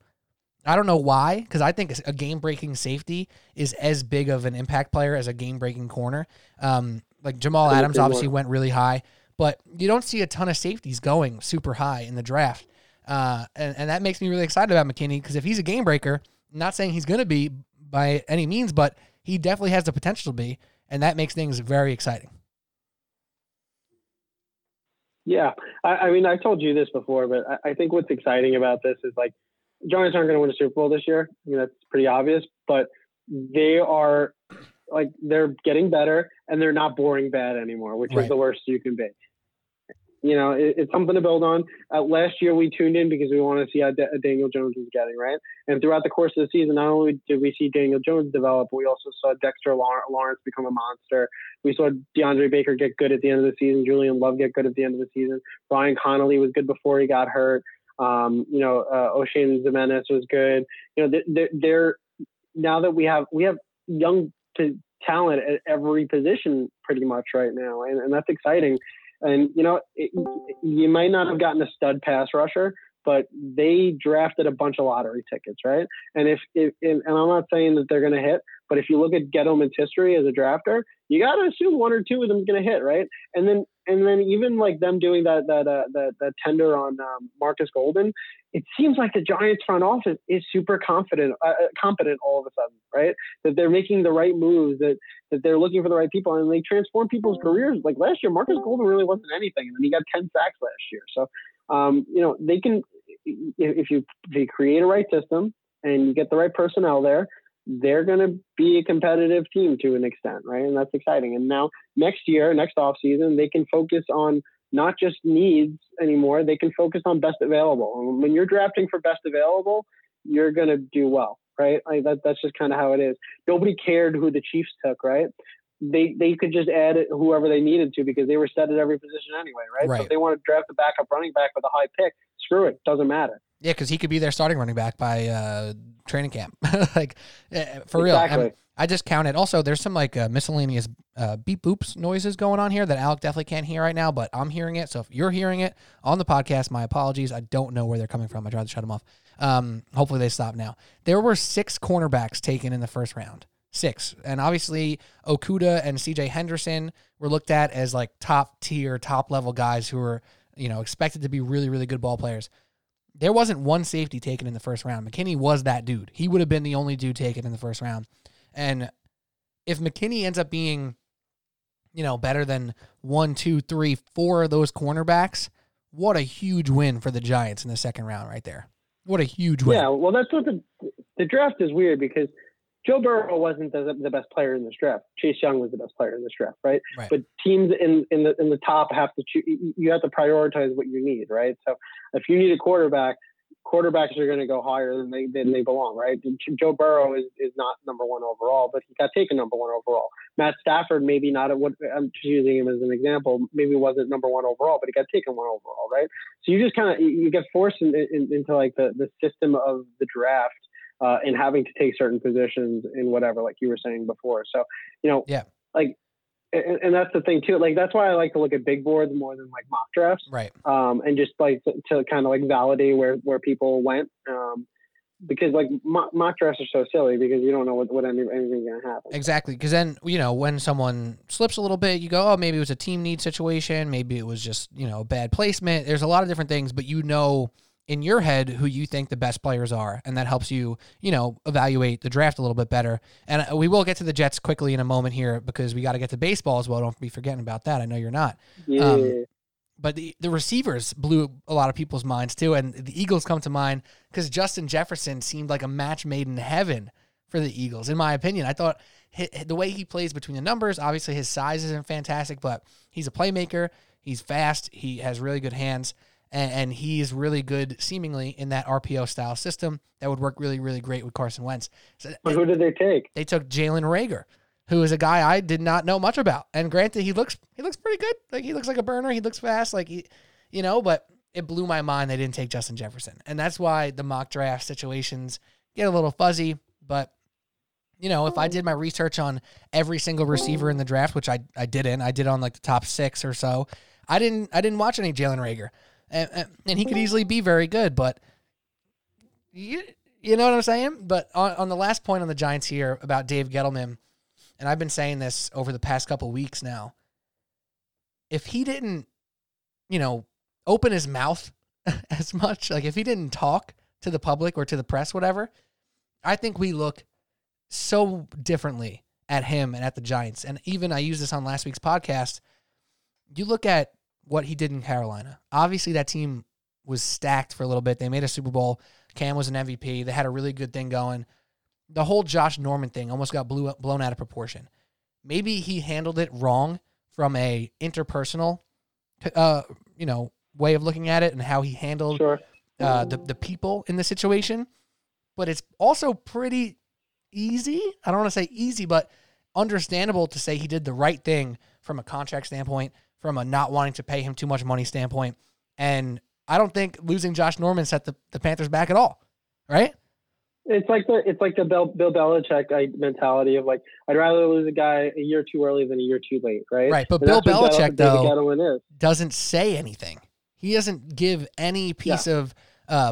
I don't know why, because I think a game-breaking safety is as big of an impact player as a game-breaking corner. Like Jamal Adams obviously went really high, but you don't see a ton of safeties going super high in the draft. And that makes me really excited about McKinney, because if he's a game-breaker, not saying he's going to be by any means, but he definitely has the potential to be, and that makes things very exciting. Yeah, I mean, I've told you this before, but I think what's exciting about this is, like, Giants aren't going to win a Super Bowl this year. I mean, that's pretty obvious, but they are, like, they're getting better, and they're not boring bad anymore, which is the worst you can be. You know, it's something to build on. Last year, we tuned in because we wanted to see how Daniel Jones was getting, right? And throughout the course of the season, not only did we see Daniel Jones develop, but we also saw Dexter Lawrence become a monster. We saw DeAndre Baker get good at the end of the season. Julian Love get good at the end of the season. Ryan Connolly was good before he got hurt. You know, O'Shane Zimenez was good. You know, they're now that we have young talent at every position pretty much right now, and that's exciting. And, you know, you might not have gotten a stud pass rusher, but they drafted a bunch of lottery tickets, right? And if and I'm not saying that they're going to hit, but if you look at Gettleman's history as a drafter, you got to assume one or two of them is going to hit, right? And then even like them doing that tender on Marcus Golden, it seems like the Giants front office is super competent all of a sudden, right? That they're making the right moves, that they're looking for the right people, and they transform people's careers. Like last year, Marcus Golden really wasn't anything, and then he got 10 sacks last year. So, you know, they can, if you create a right system and you get the right personnel there, they're going to be a competitive team to an extent, right? And that's exciting. And now next year, next offseason, they can focus on not just needs anymore. They can focus on best available. And when you're drafting for best available, you're going to do well, right? Like that's just kind of how it is. Nobody cared who the Chiefs took, right? They could just add whoever they needed to because they were set at every position anyway, right? So if they want to draft a backup running back with a high pick, screw it. Doesn't matter. Yeah, because he could be their starting running back by training camp. Like, for real. Exactly. I just counted. Also, there's some, like, miscellaneous beep boops noises going on here that Alec definitely can't hear right now, but I'm hearing it. So if you're hearing it on the podcast, my apologies. I don't know where they're coming from. I tried to shut them off. Hopefully they stop now. There were 6 cornerbacks taken in the first round. 6. And obviously Okudah and C.J. Henderson were looked at as, like, top-tier, top-level guys who were, you know, expected to be really, really good ball players. There wasn't one safety taken in the first round. McKinney was that dude. He would have been the only dude taken in the first round. And if McKinney ends up being, you know, better than 1, 2, 3, 4 of those cornerbacks, what a huge win for the Giants in the second round right there. What a huge win. Yeah, well, that's what the draft is weird because Joe Burrow wasn't the best player in this draft. Chase Young was the best player in this draft, right? But teams in the top have to choose. You have to prioritize what you need, right? So if you need a quarterback, quarterbacks are going to go higher than they belong, right? Joe Burrow is not number one overall, but he got taken number one overall. Matt Stafford, maybe not at what I'm just using him as an example, maybe wasn't number one overall, but he got taken one overall, right? So you just kind of you get forced into like the system of the draft. And having to take certain positions in whatever, like you were saying before. So, you know, like, and that's the thing too. Like, that's why I like to look at big boards more than like mock drafts. Right. And just like to kind of like validate where people went. Because like mock drafts are so silly because you don't know what anything's going to happen. Exactly. Because then, you know, when someone slips a little bit, you go, oh, maybe it was a team need situation. Maybe it was just, you know, bad placement. There's a lot of different things, but you know, in your head who you think the best players are, and that helps you, you know, evaluate the draft a little bit better. And we will get to the Jets quickly in a moment here because we got to get to baseball as well. Don't be forgetting about that. I know you're not. Yeah. But the receivers blew a lot of people's minds too, and the Eagles come to mind because Justin Jefferson seemed like a match made in heaven for the Eagles, in my opinion. I thought the way he plays between the numbers, obviously his size isn't fantastic, but he's a playmaker. He's fast. He has really good hands, and he is really good, seemingly, in that RPO-style system that would work really, really great with Carson Wentz. So, but who did they take? They took Jaylen Reagor, who is a guy I did not know much about. And granted, he looks pretty good. Like, he looks like a burner. He looks fast. Like, he, you know, but it blew my mind they didn't take Justin Jefferson. And that's why the mock draft situations get a little fuzzy. But, you know, if I did my research on every single receiver in the draft, which I didn't, I did on like the top six or so, I didn't watch any Jaylen Reagor. And he could easily be very good, but you know what I'm saying? But on the last point on the Giants here about Dave Gettleman, and I've been saying this over the past couple weeks now, if he didn't, you know, open his mouth as much, like if he didn't talk to the public or to the press, whatever, I think we look so differently at him and at the Giants. And even I used this on last week's podcast. You look at what he did in Carolina. Obviously, that team was stacked for a little bit. They made a Super Bowl. Cam was an MVP. They had a really good thing going. The whole Josh Norman thing almost got blown out of proportion. Maybe he handled it wrong from a interpersonal, you know, way of looking at it and how he handled the people in the situation. But it's also pretty easy. I don't want to say easy, but understandable to say he did the right thing from a contract standpoint, from a not wanting to pay him too much money standpoint. And I don't think losing Josh Norman set the Panthers back at all, right? It's like the Bill Belichick mentality of like, I'd rather lose a guy a year too early than a year too late, right? Right, but Bill Belichick, though, doesn't say anything. He doesn't give any piece of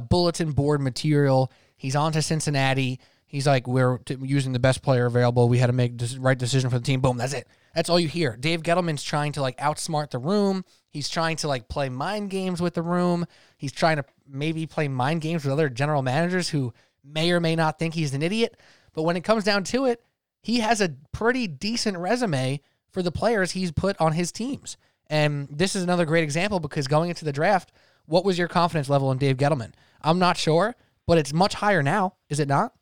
bulletin board material. He's on to Cincinnati. He's like, we're using the best player available. We had to make the right decision for the team. Boom, that's it. That's all you hear. Dave Gettleman's trying to like outsmart the room. He's trying to like play mind games with the room. He's trying to maybe play mind games with other general managers who may or may not think he's an idiot. But when it comes down to it, he has a pretty decent resume for the players he's put on his teams. And this is another great example because going into the draft, what was your confidence level in Dave Gettleman? I'm not sure, but it's much higher now, is it not?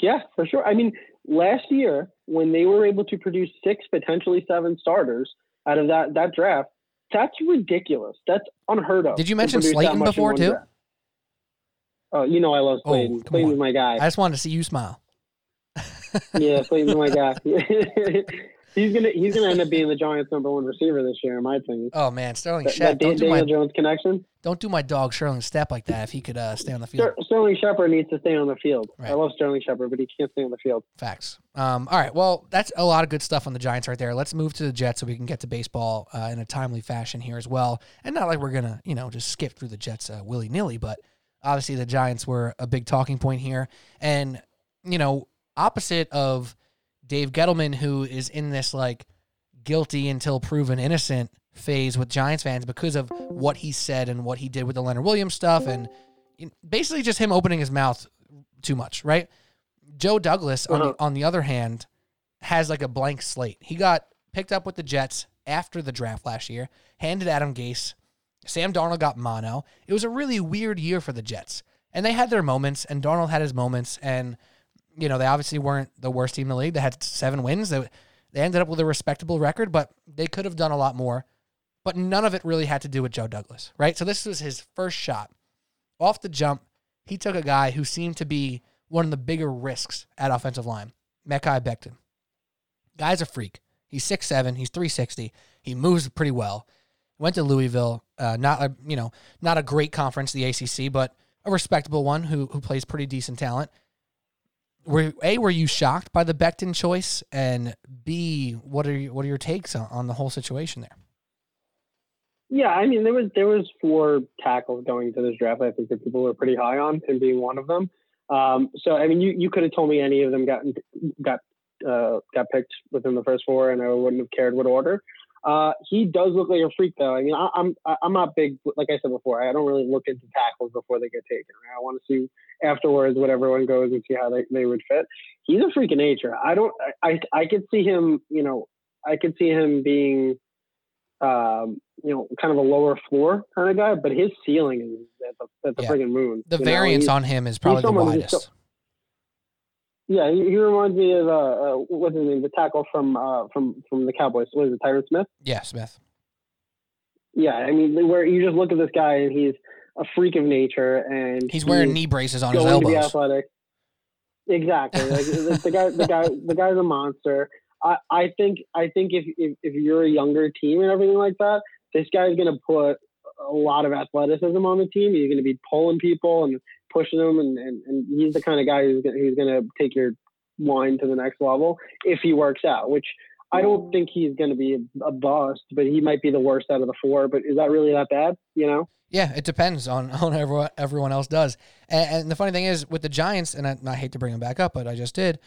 Yeah, for sure. I mean, last year when they were able to produce 6, potentially 7 starters out of that draft, that's ridiculous. That's unheard of. Did you mention Slayton before too? Draft. Oh, you know I love Slayton. Slayton's my guy. I just wanted to see you smile. Yeah, Slayton's my guy. He's gonna end up being the Giants' #1 receiver this year, in my opinion. Oh man, Sterling Shepard. Daniel Jones connection. Don't do my dog Sterling Shepard like that. If he could stay on the field, Sterling Shepard needs to stay on the field. Right. I love Sterling Shepard, but he can't stay on the field. Facts. All right. Well, that's a lot of good stuff on the Giants right there. Let's move to the Jets so we can get to baseball in a timely fashion here as well, and not like we're gonna just skip through the Jets willy nilly. But obviously the Giants were a big talking point here, and opposite of Dave Gettleman, who is in this like guilty until proven innocent phase with Giants fans because of what he said and what he did with the Leonard Williams stuff and basically just him opening his mouth too much, right? Joe Douglas, on the other hand, has like a blank slate. He got picked up with the Jets after the draft last year, handed Adam Gase. Sam Darnold got mono. It was a really weird year for the Jets. And they had their moments, and Darnold had his moments, and they obviously weren't the worst team in the league. They had 7 wins. They ended up with a respectable record, but they could have done a lot more. But none of it really had to do with Joe Douglas, right? So this was his first shot. Off the jump, he took a guy who seemed to be one of the bigger risks at offensive line, Mekhi Becton. Guy's a freak. He's 6'7". He's 360. He moves pretty well. Went to Louisville. Not a great conference, the ACC, but a respectable one who plays pretty decent talent. Were you shocked by the Becton choice, and B, what are your takes on the whole situation there? Yeah, I mean there was 4 tackles going into this draft I think that people were pretty high on, him being one of them. So I mean you could have told me any of them got picked within the first 4, and I wouldn't have cared what order. He does look like a freak though. I mean I'm not big, like I said before. I don't really look into tackles before they get taken. Right? I want to see afterwards what everyone goes and see how they would fit. He's a freak of nature. I could see him. I could see him being, kind of a lower floor kind of guy. But his ceiling is at the friggin' moon. The variance on him is probably the widest. Yeah, he reminds me of what's his name, the tackle from the Cowboys. What is it, Tyron Smith? Yeah, Smith. Yeah, I mean, where you just look at this guy and he's a freak of nature, and he's wearing knee braces on his elbows. Going to be athletic. Exactly, like, the guy's a monster. I think if you're a younger team and everything like that, this guy's going to put a lot of athleticism on the team. He's going to be pulling people and pushing them, and he's the kind of guy who's going to take your line to the next level if he works out, which I don't think he's going to be a bust, but he might be the worst out of the four. But is that really that bad, you know? Yeah, it depends on everyone else does. And the funny thing is, with the Giants, and I hate to bring them back up, but I just did,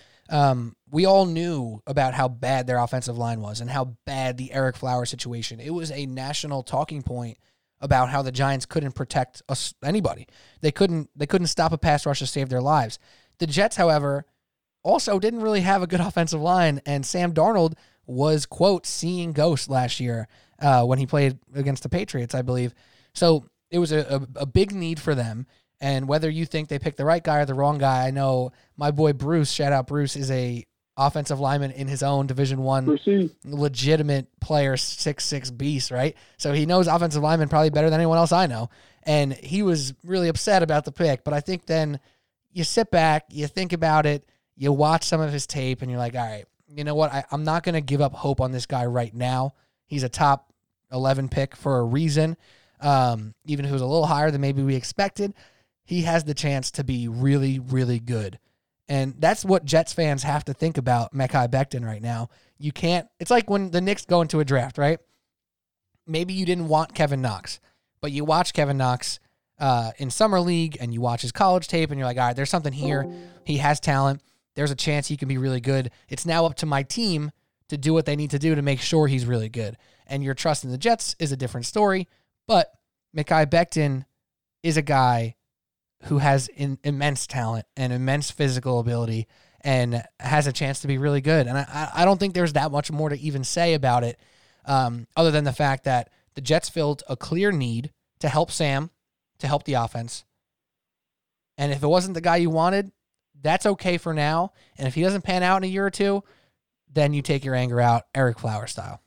we all knew about how bad their offensive line was and how bad the Ereck Flowers situation. It was a national talking point about how the Giants couldn't protect us, anybody. They couldn't stop a pass rush to save their lives. The Jets, however, also didn't really have a good offensive line, and Sam Darnold was, quote, seeing ghosts last year when he played against the Patriots, I believe. So it was a big need for them, and whether you think they picked the right guy or the wrong guy, I know my boy Bruce, shout out Bruce, is a offensive lineman in his own Division I legitimate player, 6'6" beast, right? So he knows offensive linemen probably better than anyone else I know, and he was really upset about the pick, but I think then you sit back, you think about it, you watch some of his tape, and you're like, all right, you know what? I'm not going to give up hope on this guy right now. He's a top 11 pick for a reason. Even if it was a little higher than maybe we expected, he has the chance to be really, really good. And that's what Jets fans have to think about Mekhi Becton right now. You can't, it's like when the Knicks go into a draft, right? Maybe you didn't want Kevin Knox, but you watch Kevin Knox in summer league and you watch his college tape and you're like, all right, there's something here. He has talent. There's a chance he can be really good. It's now up to my team to do what they need to do to make sure he's really good. And your trust in the Jets is a different story. But Mekhi Becton is a guy who has immense talent and immense physical ability and has a chance to be really good. And I don't think there's that much more to even say about it other than the fact that the Jets filled a clear need to help Sam, to help the offense. And if it wasn't the guy you wanted, that's okay for now. And if he doesn't pan out in a year or two, then you take your anger out, Ereck Flowers style.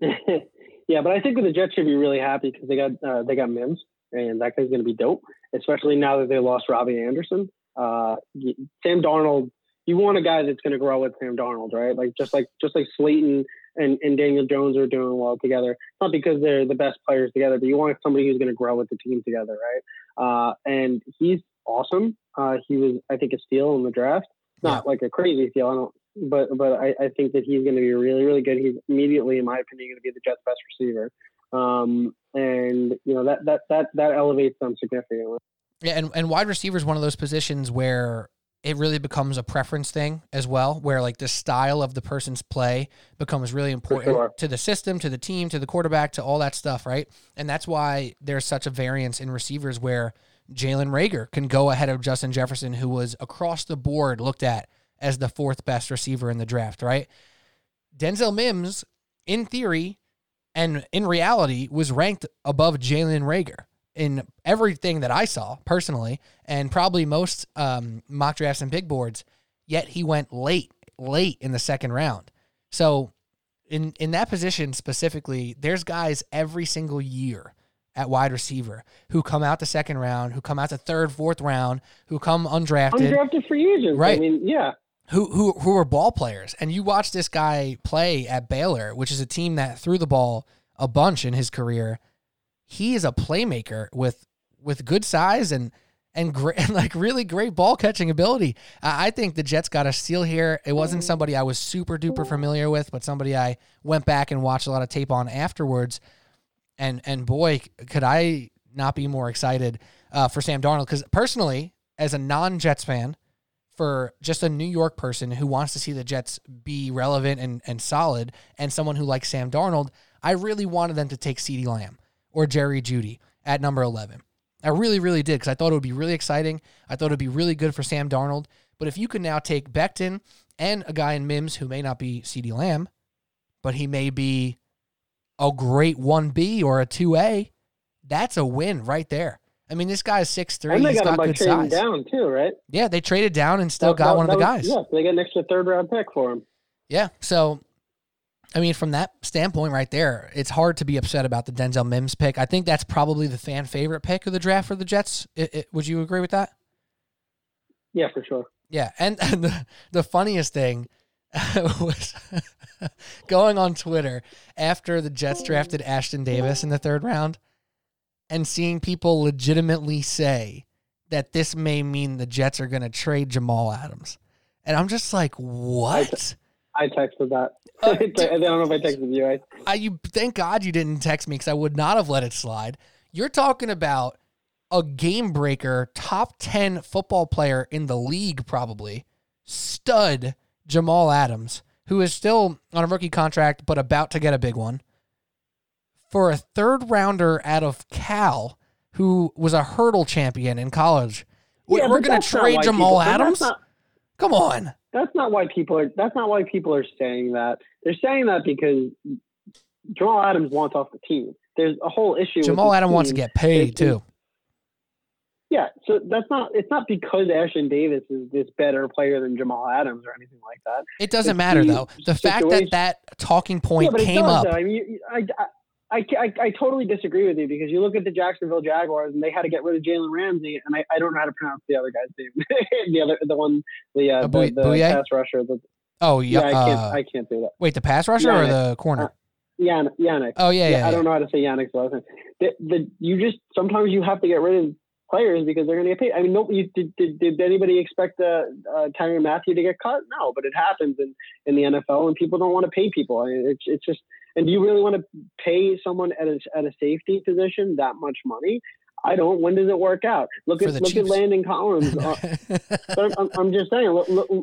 Yeah, but I think the Jets should be really happy because they got Mims, and that guy's going to be dope, especially now that they lost Robbie Anderson. Sam Darnold, you want a guy that's going to grow with Sam Darnold, right? Like just like Slayton and Daniel Jones are doing well together. Not because they're the best players together, but you want somebody who's going to grow with the team together, right? And he's awesome. He was, I think, a steal in the draft. Not like a crazy steal, but I think that he's going to be really, really good. He's immediately, in my opinion, going to be the Jets' best receiver. And you know that elevates them significantly. Yeah, and wide receiver is one of those positions where it really becomes a preference thing as well, where like the style of the person's play becomes really important to the system, to the team, to the quarterback, to all that stuff, right? And that's why there's such a variance in receivers where Jaylen Reagor can go ahead of Justin Jefferson, who was across the board looked at as the fourth best receiver in the draft, right? Denzel Mims, in theory and in reality, was ranked above Jaylen Reagor in everything that I saw personally, and probably most mock drafts and big boards, yet he went late in the second round. So in that position specifically, there's guys every single year at wide receiver who come out the second round, who come out the third, fourth round, who come undrafted. Undrafted free agents. Right. I mean, yeah. Who are ball players. And you watch this guy play at Baylor, which is a team that threw the ball a bunch in his career. He is a playmaker with good size and really great ball catching ability. I think the Jets got a steal here. It wasn't somebody I was super duper familiar with, but somebody I went back and watched a lot of tape on afterwards. And boy, could I not be more excited for Sam Darnold, because personally, as a non-Jets fan, for just a New York person who wants to see the Jets be relevant and solid, and someone who likes Sam Darnold, I really wanted them to take CeeDee Lamb or Jerry Jeudy at number 11. I really, really did, because I thought it would be really exciting. I thought it would be really good for Sam Darnold. But if you could now take Becton and a guy in Mims who may not be CeeDee Lamb, but he may be a great 1B or a 2A, that's a win right there. I mean, this guy is 6'3". And they got him by trading down too, right? Yeah, they traded down and still got one of the guys. Yeah, they got an extra third-round pick for him. Yeah, so, I mean, from that standpoint right there, it's hard to be upset about the Denzel Mims pick. I think that's probably the fan favorite pick of the draft for the Jets. Would you agree with that? Yeah, for sure. Yeah, and the funniest thing was going on Twitter after the Jets drafted Ashtyn Davis in the third round and seeing people legitimately say that this may mean the Jets are going to trade Jamal Adams. And I'm just like, what? I texted that. I don't know if I texted you. You thank God you didn't text me because I would not have let it slide. You're talking about a game-breaker, top 10 football player in the league probably, stud Jamal Adams, who is still on a rookie contract but about to get a big one, for a third-rounder out of Cal, who was a hurdle champion in college. Yeah, we're going to trade Jamal Adams? Come on. That's not why people are saying that. They're saying that because Jamal Adams wants off the team. There's a whole issue. Jamal Adams wants to get paid, too. Yeah, so it's not because Ashtyn Davis is this better player than Jamal Adams or anything like that. It doesn't matter, though. The fact that talking point came up. I mean, I totally disagree with you because you look at the Jacksonville Jaguars and they had to get rid of Jalen Ramsey, and I don't know how to pronounce the other guy's name. the pass rusher. I can't do that. Wait, the pass rusher or the corner? Yannick. Oh, yeah. I don't know how to say Yannick's last name. You just sometimes you have to get rid of players because they're going to get paid. I mean, did anybody expect Tyrann Mathieu to get cut? No, but it happens in the NFL, and people don't want to pay people. I mean, it's just. And do you really want to pay someone at a safety position that much money? I don't. When does it work out? Look at Landon Collins. But I'm just saying,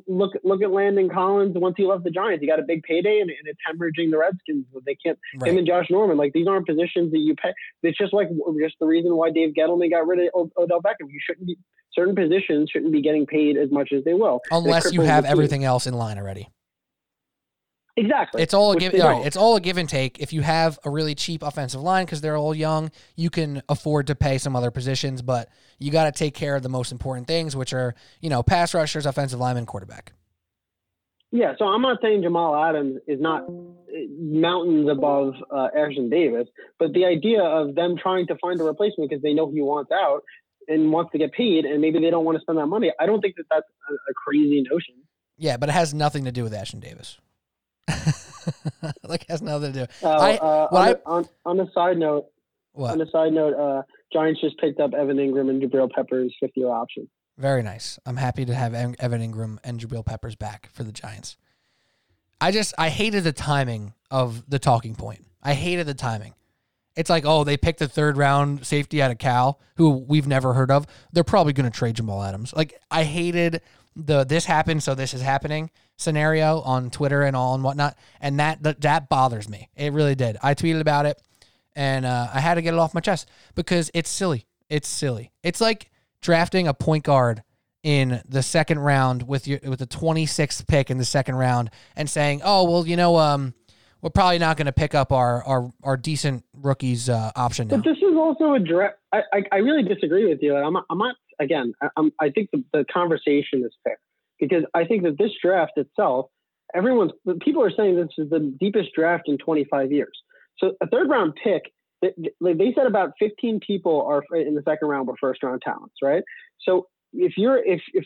look at Landon Collins. Once he left the Giants, he got a big payday, and it's hemorrhaging the Redskins. They can't. Right. Him and Josh Norman, like these aren't positions that you pay. It's just the reason why Dave Gettleman got rid of Odell Beckham. Certain positions shouldn't be getting paid as much as they will, unless you have everything else in line already. Exactly. It's all a give and take. If you have a really cheap offensive line because they're all young, you can afford to pay some other positions, but you got to take care of the most important things, which are, pass rushers, offensive linemen, quarterback. Yeah, so I'm not saying Jamal Adams is not mountains above Ashtyn Davis, but the idea of them trying to find a replacement because they know he wants out and wants to get paid, and maybe they don't want to spend that money, I don't think that's a crazy notion. Yeah, but it has nothing to do with Ashtyn Davis. Has nothing to do. On a side note, Giants just picked up Evan Ingram and Jabril Peppers' fifth-year option. Very nice. I'm happy to have Evan Ingram and Jabril Peppers back for the Giants. I hated the timing of the talking point. I hated the timing. It's like, oh, they picked the third-round safety out of Cal, who we've never heard of. They're probably going to trade Jamal Adams. Like, I hated this happened, so this is happening scenario on Twitter and all and whatnot, and that bothers me. It really did. I tweeted about it, and I had to get it off my chest because it's silly. It's silly. It's like drafting a point guard in the second round with the 26th pick in the second round and saying, oh, well, we're probably not going to pick up our decent rookies option now. But this is also a draft. I really disagree with you. I think the conversation is fair because I think that this draft itself, people are saying this is the deepest draft in 25 years. So a third round pick, they said about 15 people are in the second round with first round talents, right? So if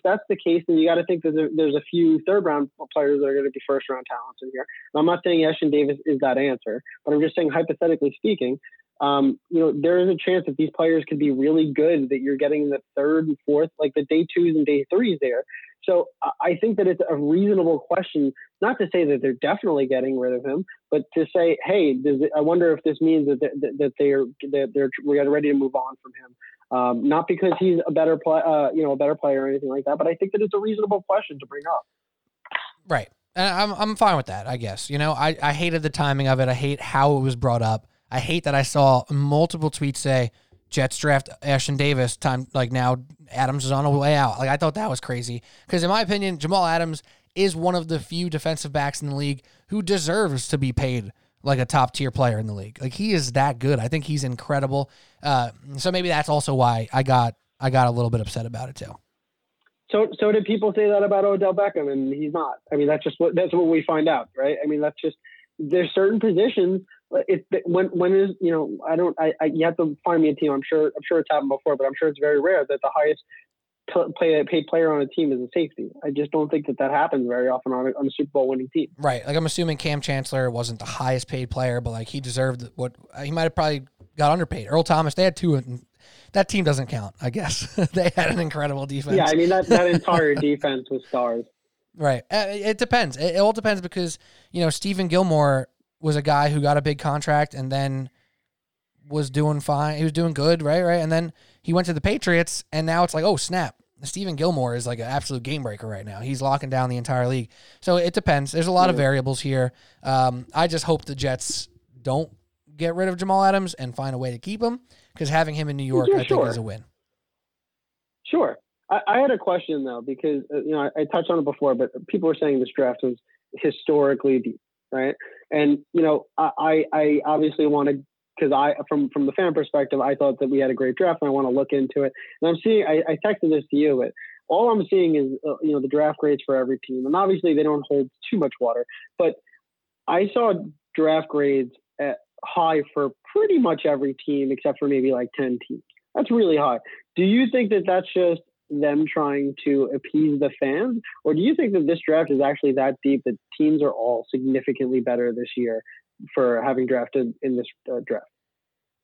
that's the case, then you got to think that there's a few third round players that are going to be first round talents in here. And I'm not saying Ashtyn Davis is that answer, but I'm just saying hypothetically speaking, there is a chance that these players could be really good that you're getting the third and fourth, like the day twos and day threes there. So I think that it's a reasonable question, not to say that they're definitely getting rid of him, but to say, hey, I wonder if this means that we're ready to move on from him. Not because he's a better player or anything like that, but I think that it's a reasonable question to bring up. Right. And I'm fine with that, I guess. I hated the timing of it. I hate how it was brought up. I hate that I saw multiple tweets say Jets draft Ashtyn Davis time. Like now Adams is on the way out. Like I thought that was crazy. Cause in my opinion, Jamal Adams is one of the few defensive backs in the league who deserves to be paid like a top-tier player in the league. Like, he is that good. I think he's incredible. So maybe that's also why I got a little bit upset about it too. So did people say that about Odell Beckham, and he's not? I mean, that's what we find out, right? I mean, that's just, there's certain positions. You have to find me a team. I'm sure it's happened before, but I'm sure it's very rare that the highest paid player on a team is a safety. I just don't think that happens very often on a Super Bowl winning team. Right. Like, I'm assuming Cam Chancellor wasn't the highest paid player, but like, he deserved what he might have probably got underpaid. Earl Thomas, they had two. That team doesn't count, I guess. They had an incredible defense. Yeah, I mean, that entire defense was stars. Right. It depends. It all depends because, you know, Stephen Gilmore was a guy who got a big contract and then was doing fine. He was doing good, right? And then he went to the Patriots, and now it's like, oh, snap. Stephen Gilmore is like an absolute game breaker right now. He's locking down the entire league. So it depends. There's a lot of variables here. I just hope the Jets don't get rid of Jamal Adams and find a way to keep him, because having him in New York, I think, is a win. Sure. I had a question, though, because, you know, I touched on it before, but people are saying this draft was historically deep, right? And, you know, I obviously wanted, because from the fan perspective, I thought that we had a great draft, and I want to look into it. And I'm seeing, I texted this to you, but all I'm seeing is, you know, the draft grades for every team. And obviously they don't hold too much water, but I saw draft grades at high for pretty much every team except for maybe like 10 teams. That's really high. Do you think that that's just them trying to appease the fans, or do you think that this draft is actually that deep that teams are all significantly better this year for having drafted in this draft?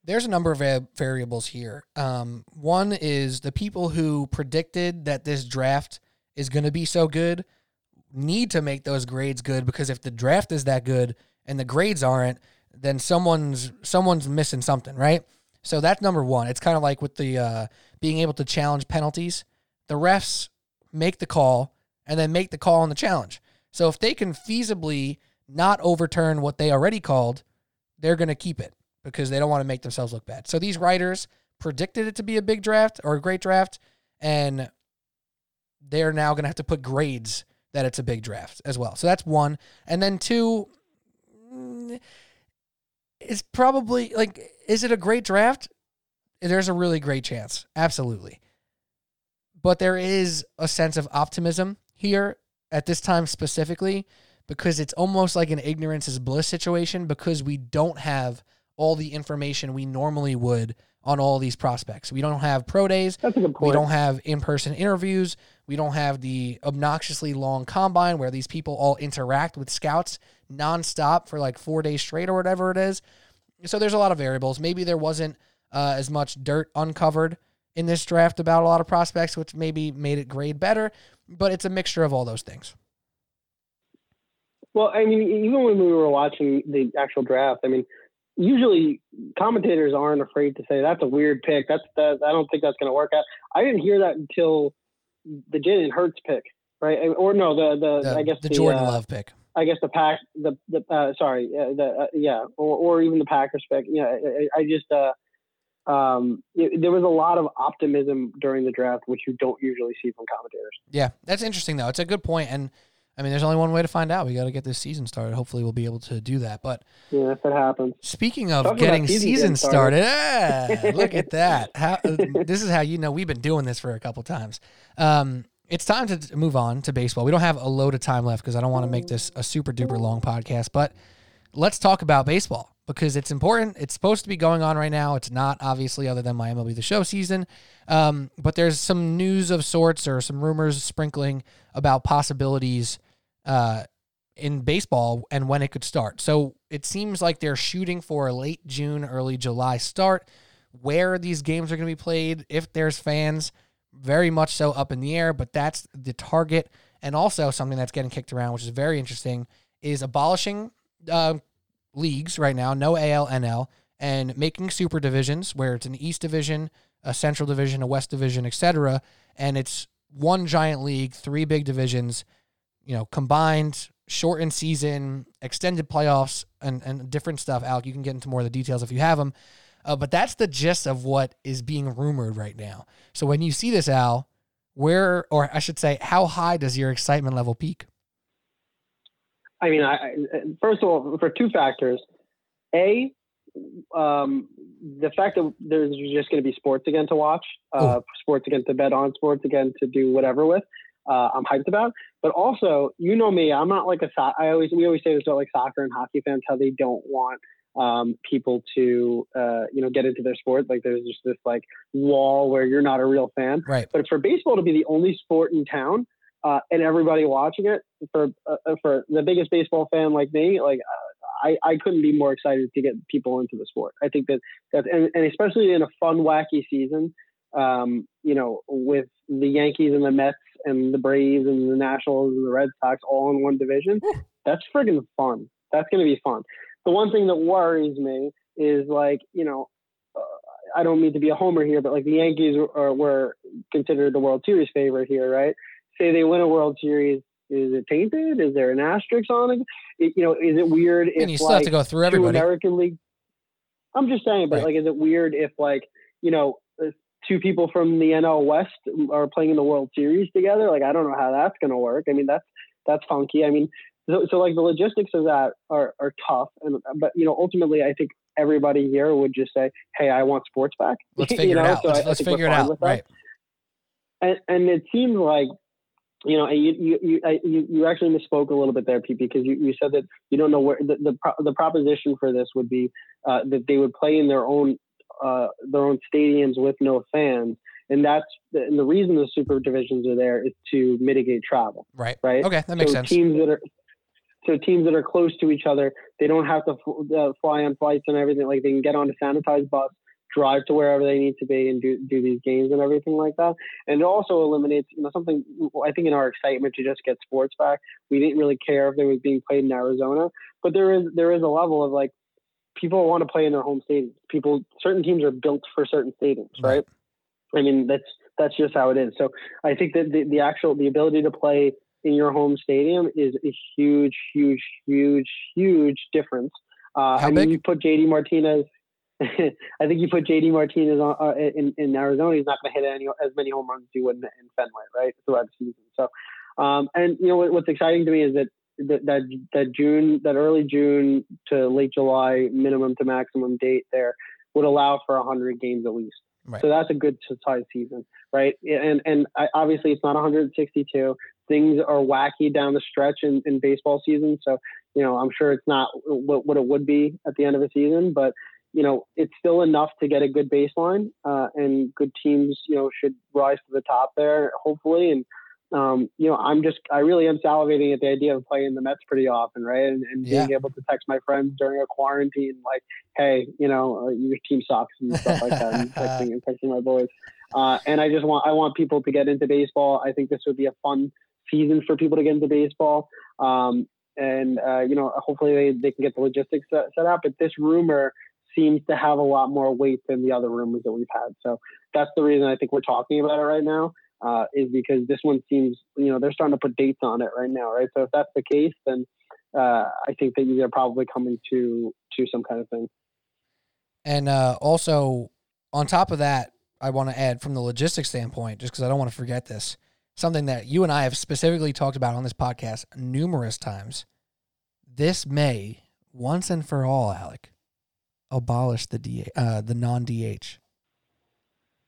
There's a number of variables here. One is the people who predicted that this draft is going to be so good need to make those grades good, because if the draft is that good and the grades aren't, then someone's missing something, right? So that's number one. It's kind of like with the being able to challenge penalties. The refs make the call and then make the call on the challenge. So if they can feasibly not overturn what they already called, they're going to keep it because they don't want to make themselves look bad. So these writers predicted it to be a big draft or a great draft, and they're now going to have to put grades that it's a big draft as well. So that's one. And then two... It's probably, like, is it a great draft? There's a really great chance. Absolutely. But there is a sense of optimism here at this time specifically, because it's almost like an ignorance is bliss situation, because we don't have all the information we normally would on all these prospects. We don't have pro days. That's a good point. We don't have in-person interviews. We don't have the obnoxiously long combine where these people all interact with scouts nonstop for like 4 days straight or whatever it is. So there's a lot of variables. Maybe there wasn't as much dirt uncovered in this draft about a lot of prospects, which maybe made it grade better, but it's a mixture of all those things. Well, I mean, even when we were watching the actual draft, I mean, usually commentators aren't afraid to say, that's a weird pick. I don't think that's going to work out. I didn't hear that until the Jalen Hurts pick, right? Or no, I guess the Jordan Love pick. I guess the pack, or even the Packers pick. Yeah, there was a lot of optimism during the draft, which you don't usually see from commentators. Yeah, that's interesting though. It's a good point, and I mean, there's only one way to find out. We got to get this season started. Hopefully, we'll be able to do that. But yeah, if it happens. Speaking of getting season started, look at that. This is how you know we've been doing this for a couple times. It's time to move on to baseball. We don't have a load of time left because I don't want to make this a super duper long podcast. But let's talk about baseball because it's important. It's supposed to be going on right now. It's not, obviously, other than my MLB The Show season. But there's some news of sorts or some rumors sprinkling about possibilities in baseball and when it could start. So it seems like they're shooting for a late June, early July start. Where these games are going to be played, if there's fans, very much so up in the air, but that's the target. And also something that's getting kicked around, which is very interesting, is abolishing leagues right now, no AL, NL, and making super divisions where it's an East division, a Central division, a West division, etc. And it's one giant league, three big divisions, you know, combined, shortened season, extended playoffs, and different stuff. Alec, you can get into more of the details if you have them. But that's the gist of what is being rumored right now. So when you see this, Al, how high does your excitement level peak? I mean, first of all, for two factors. the fact that there's just going to be sports again to watch, sports again to bet on, sports again to do whatever with, I'm hyped about. But also, you know me, I'm not like a we always say this about like soccer and hockey fans, how they don't want people to get into their sport. Like there's just this like wall where you're not a real fan. Right. But for baseball to be the only sport in town and everybody watching it, for the biggest baseball fan like me, like I couldn't be more excited to get people into the sport. I think that's and especially in a fun, wacky season, with the Yankees and the Mets and the Braves and the Nationals and the Red Sox all in one division, that's friggin' fun. That's going to be fun. The one thing that worries me is I don't mean to be a homer here, but like the Yankees were considered the World Series favorite here, right? Say they win a World Series, is it tainted? Is there an asterisk on it? Is it weird? And you still have to go through everybody. American League. I'm just saying, but is it weird if two people from the NL West are playing in the World Series together? Like, I don't know how that's going to work. I mean, that's funky. I mean, so the logistics of that are tough. But ultimately, I think everybody here would just say, "Hey, I want sports back." Let's figure it out. So let's figure it out, right? And it seems like you actually misspoke a little bit there, Pete, because you said that you don't know where the proposition for this would be that they would play in their own stadiums with no fans, and the reason the super divisions are there is to mitigate travel. Right. Okay, that makes sense. Teams that are close to each other, they don't have to fly on flights and everything. Like they can get on a sanitized bus, drive to wherever they need to be, and do these games and everything like that. And it also eliminates something. I think in our excitement to just get sports back, we didn't really care if they were being played in Arizona, but there is a level of like, people want to play in their home stadiums. Certain teams are built for certain stadiums, right? I mean, that's just how it is. So I think that the ability to play in your home stadium is a huge, huge, huge, huge difference. I mean, you put JD Martinez. I think you put JD Martinez on, in Arizona. He's not going to hit as many home runs as he would in Fenway, right, throughout the season. So, what's exciting to me is that. That early June to late July minimum to maximum date there would allow for 100 games at least. Right. So that's a good size season, right? And obviously it's not 162. Things are wacky down the stretch in baseball season. So I'm sure it's not what it would be at the end of a season, but it's still enough to get a good baseline, and good teams should rise to the top there hopefully. And I really am salivating at the idea of playing the Mets pretty often, right? And being able to text my friends during a quarantine, like, "Hey, your team sucks," and stuff like that, and texting my boys. And I just want people to get into baseball. I think this would be a fun season for people to get into baseball. Hopefully they can get the logistics set up. But this rumor seems to have a lot more weight than the other rumors that we've had. So that's the reason I think we're talking about it right now. Is because this one seems, they're starting to put dates on it right now, right? So if that's the case, then I think that they're probably coming to some kind of thing. And also, on top of that, I want to add from the logistics standpoint, just because I don't want to forget this, something that you and I have specifically talked about on this podcast numerous times. This may, once and for all, Alec, abolish the non-DH.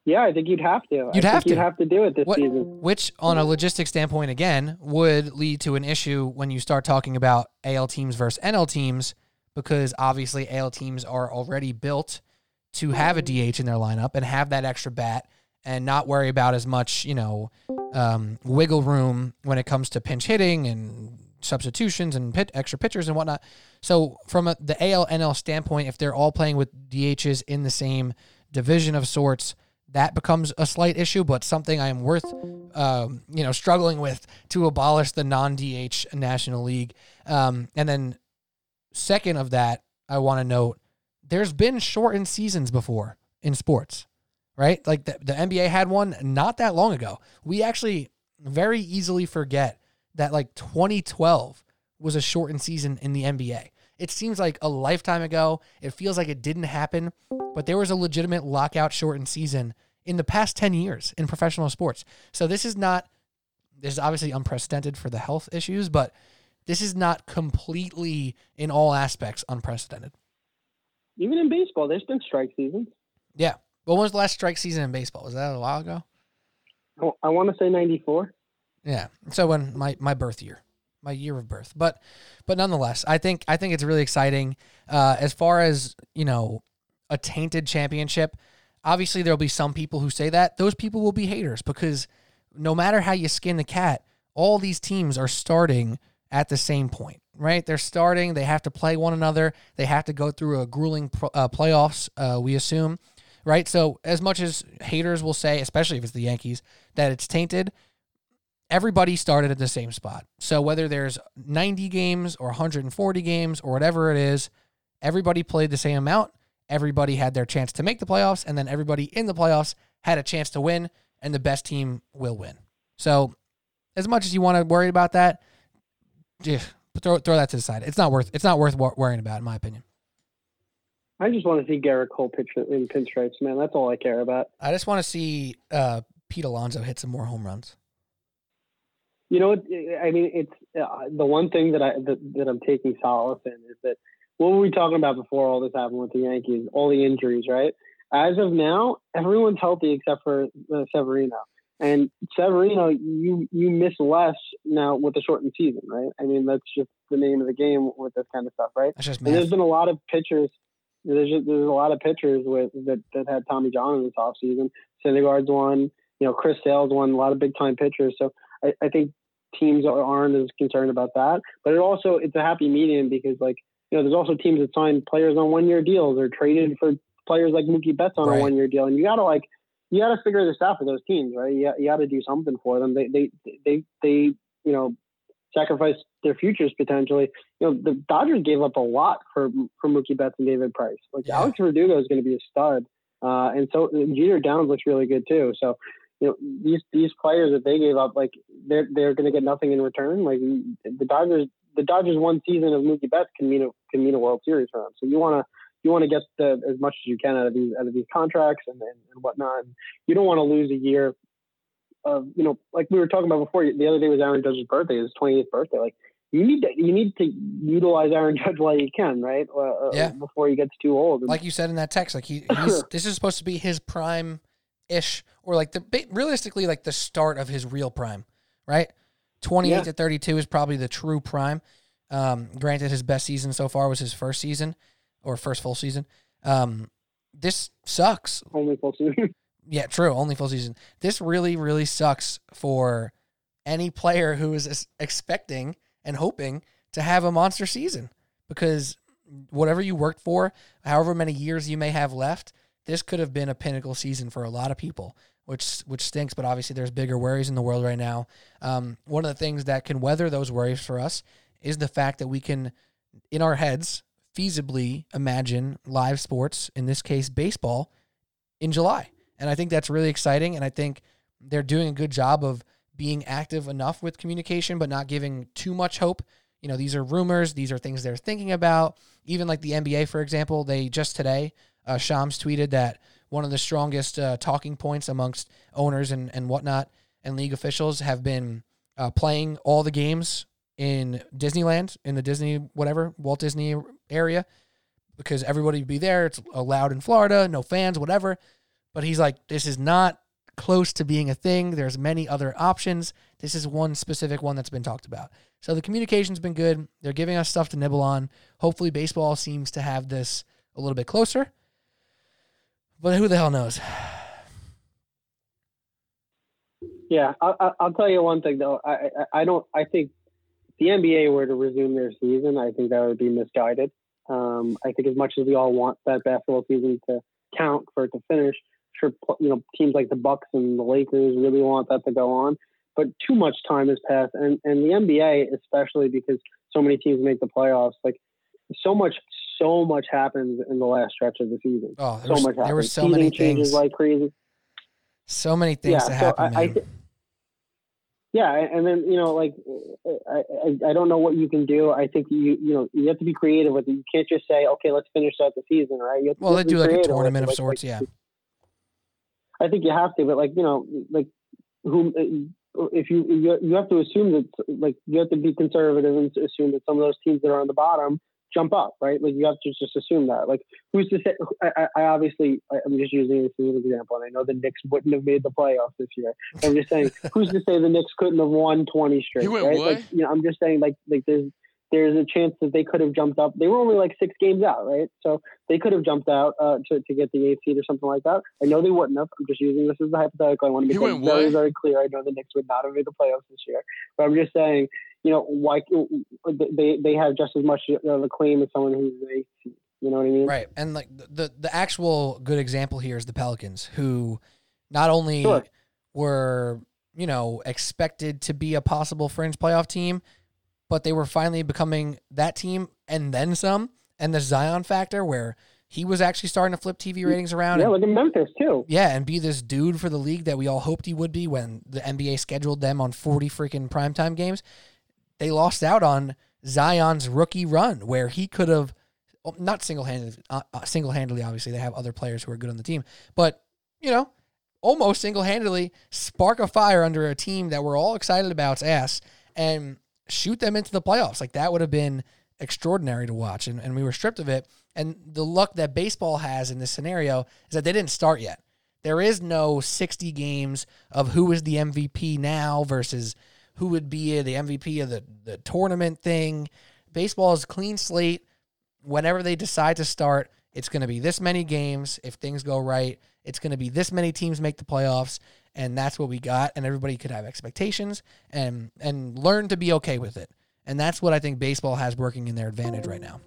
Yeah, I think you'd have to. You'd have to do it this season. Which, on a logistics standpoint, again, would lead to an issue when you start talking about AL teams versus NL teams, because obviously AL teams are already built to have a DH in their lineup and have that extra bat and not worry about as much, wiggle room when it comes to pinch hitting and substitutions and extra pitchers and whatnot. So from the AL-NL standpoint, if they're all playing with DHs in the same division of sorts, that becomes a slight issue, but something I am worth, struggling with to abolish the non-DH National League. And then second of that, I want to note, there's been shortened seasons before in sports, right? Like the NBA had one not that long ago. We actually very easily forget that 2012 was a shortened season in the NBA. It seems like a lifetime ago. It feels like it didn't happen, but there was a legitimate lockout shortened season in the past 10 years in professional sports. So this is obviously unprecedented for the health issues, but this is not completely in all aspects unprecedented. Even in baseball, there's been strike seasons. Yeah. When was the last strike season in baseball? Was that a while ago? Oh, I want to say 94. Yeah. So when my birth year, my year of birth, but nonetheless, I think it's really exciting. As far as, you know, a tainted championship, obviously there'll be some people who say that. Those people will be haters because no matter how you skin the cat, all these teams are starting at the same point, right? They're starting. They have to play one another. They have to go through a grueling playoffs. We assume. Right, so as much as haters will say, especially if it's the Yankees, that it's tainted, everybody started at the same spot. So whether there's 90 games or 140 games or whatever it is, everybody played the same amount, everybody had their chance to make the playoffs, and then everybody in the playoffs had a chance to win, and the best team will win. So as much as you want to worry about that, throw that to the side. It's not worth worrying about, in my opinion. I just want to see Gerrit Cole pitch in pinstripes, man. That's all I care about. I just want to see Pete Alonso hit some more home runs. You know, I mean, it's the one thing that I'm taking solace in is that what were we talking about before all this happened with the Yankees? All the injuries, right? As of now, everyone's healthy except for Severino. And Severino, you miss less now with the shortened season, right? I mean, that's just the name of the game with this kind of stuff, right? That's just math. And there's been a lot of pitchers. There's a lot of pitchers that had Tommy John in this offseason. Syndergaard's one, you know, Chris Sale's one, a lot of big-time pitchers. So I think teams aren't as concerned about that. But it's a happy medium because, like, you know, there's also teams that sign players on one-year deals or traded for players like Mekhi Becton on a one-year deal. And you got to figure this out for those teams, right? You got to do something for them. They you know, sacrifice their futures potentially. You know, the Dodgers gave up a lot for Mekhi Becton and David Price. Alex Verdugo is going to be a stud, and so Jeter Downs looks really good too. So, you know, these players that they gave up, like they're going to get nothing in return. Like the Dodgers one season of Mekhi Becton can mean a World Series for them. So you want to get as much as you can out of these contracts and whatnot. And you don't want to lose a year. You know, like we were talking about before, the other day was Aaron Judge's birthday, his 28th birthday. Like you need to utilize Aaron Judge while you can, right? Before he gets too old. Like you said in that text, like this is supposed to be his prime-ish, or like realistically, like the start of his real prime, right? 28 to 32 is probably the true prime. Granted, his best season so far was his first season or first full season. This sucks. Only full season. Yeah, true. Only full season. This really, really sucks for any player who is expecting and hoping to have a monster season, because whatever you worked for, however many years you may have left, this could have been a pinnacle season for a lot of people, which stinks. But obviously there's bigger worries in the world right now. One of the things that can weather those worries for us is the fact that we can, in our heads, feasibly imagine live sports, in this case, baseball, in July. And I think that's really exciting, and I think they're doing a good job of being active enough with communication but not giving too much hope. You know, these are rumors. These are things they're thinking about. Even like the NBA, for example, they just today, Shams tweeted that one of the strongest talking points amongst owners and whatnot and league officials have been playing all the games in Disneyland, in the Disney whatever, Walt Disney area, because everybody would be there. It's allowed in Florida, no fans, whatever. But he's like, this is not close to being a thing. There's many other options. This is one specific one that's been talked about. So the communication's been good. They're giving us stuff to nibble on. Hopefully baseball seems to have this a little bit closer. But who the hell knows? Yeah, I'll tell you one thing, though. I think if the NBA were to resume their season, I think that would be misguided. I think as much as we all want that basketball season to count for it to finish, sure, you know, teams like the Bucks and the Lakers really want that to go on, but too much time has passed, and the NBA especially, because so many teams make the playoffs. Like so much happens in the last stretch of the season. Oh, so much happens. There were so many things like crazy. So many things to happen. And then, you know, like I don't know what you can do. I think you know you have to be creative with it. You can't just say, okay, let's finish out the season, right? Well, they do like a tournament of sorts, yeah. I think you have to, but like, you know, like you have to assume that, like, you have to be conservative and assume that some of those teams that are on the bottom jump up, right? Like, you have to just assume that. Like, who's to say? I'm just using this as an example, and I know the Knicks wouldn't have made the playoffs this year. I'm just saying, who's to say the Knicks couldn't have won 20 straight, right? Like, you know, I'm just saying, like there's a chance that they could have jumped up. They were only like 6 games out, right? So they could have jumped out to get the 8th seed or something like that. I know they wouldn't have. I'm just using this as a hypothetical. I want to make it very, very clear. I know the Knicks would not have made the playoffs this year. But I'm just saying, you know, why they have just as much of a claim as someone who's an 8th seed. You know what I mean? Right. And like the actual good example here is the Pelicans, who not only were, you know, expected to be a possible fringe playoff team, but they were finally becoming that team and then some. And the Zion factor, where he was actually starting to flip TV ratings around. Yeah, look at Memphis, too. Yeah, and be this dude for the league that we all hoped he would be when the NBA scheduled them on 40 freaking primetime games. They lost out on Zion's rookie run, where he could have, not single-handedly, obviously, they have other players who are good on the team, but, you know, almost single-handedly spark a fire under a team that we're all excited about's ass, and shoot them into the playoffs. Like, that would have been extraordinary to watch, and we were stripped of it. And the luck that baseball has in this scenario is that they didn't start yet. There is no 60 games of who is the MVP now versus who would be the MVP of the tournament thing. Baseball is clean slate. Whenever they decide to start, it's going to be this many games. If things go right, it's going to be this many teams make the playoffs. And that's what we got, and everybody could have expectations and learn to be okay with it. And that's what I think baseball has working in their advantage right now.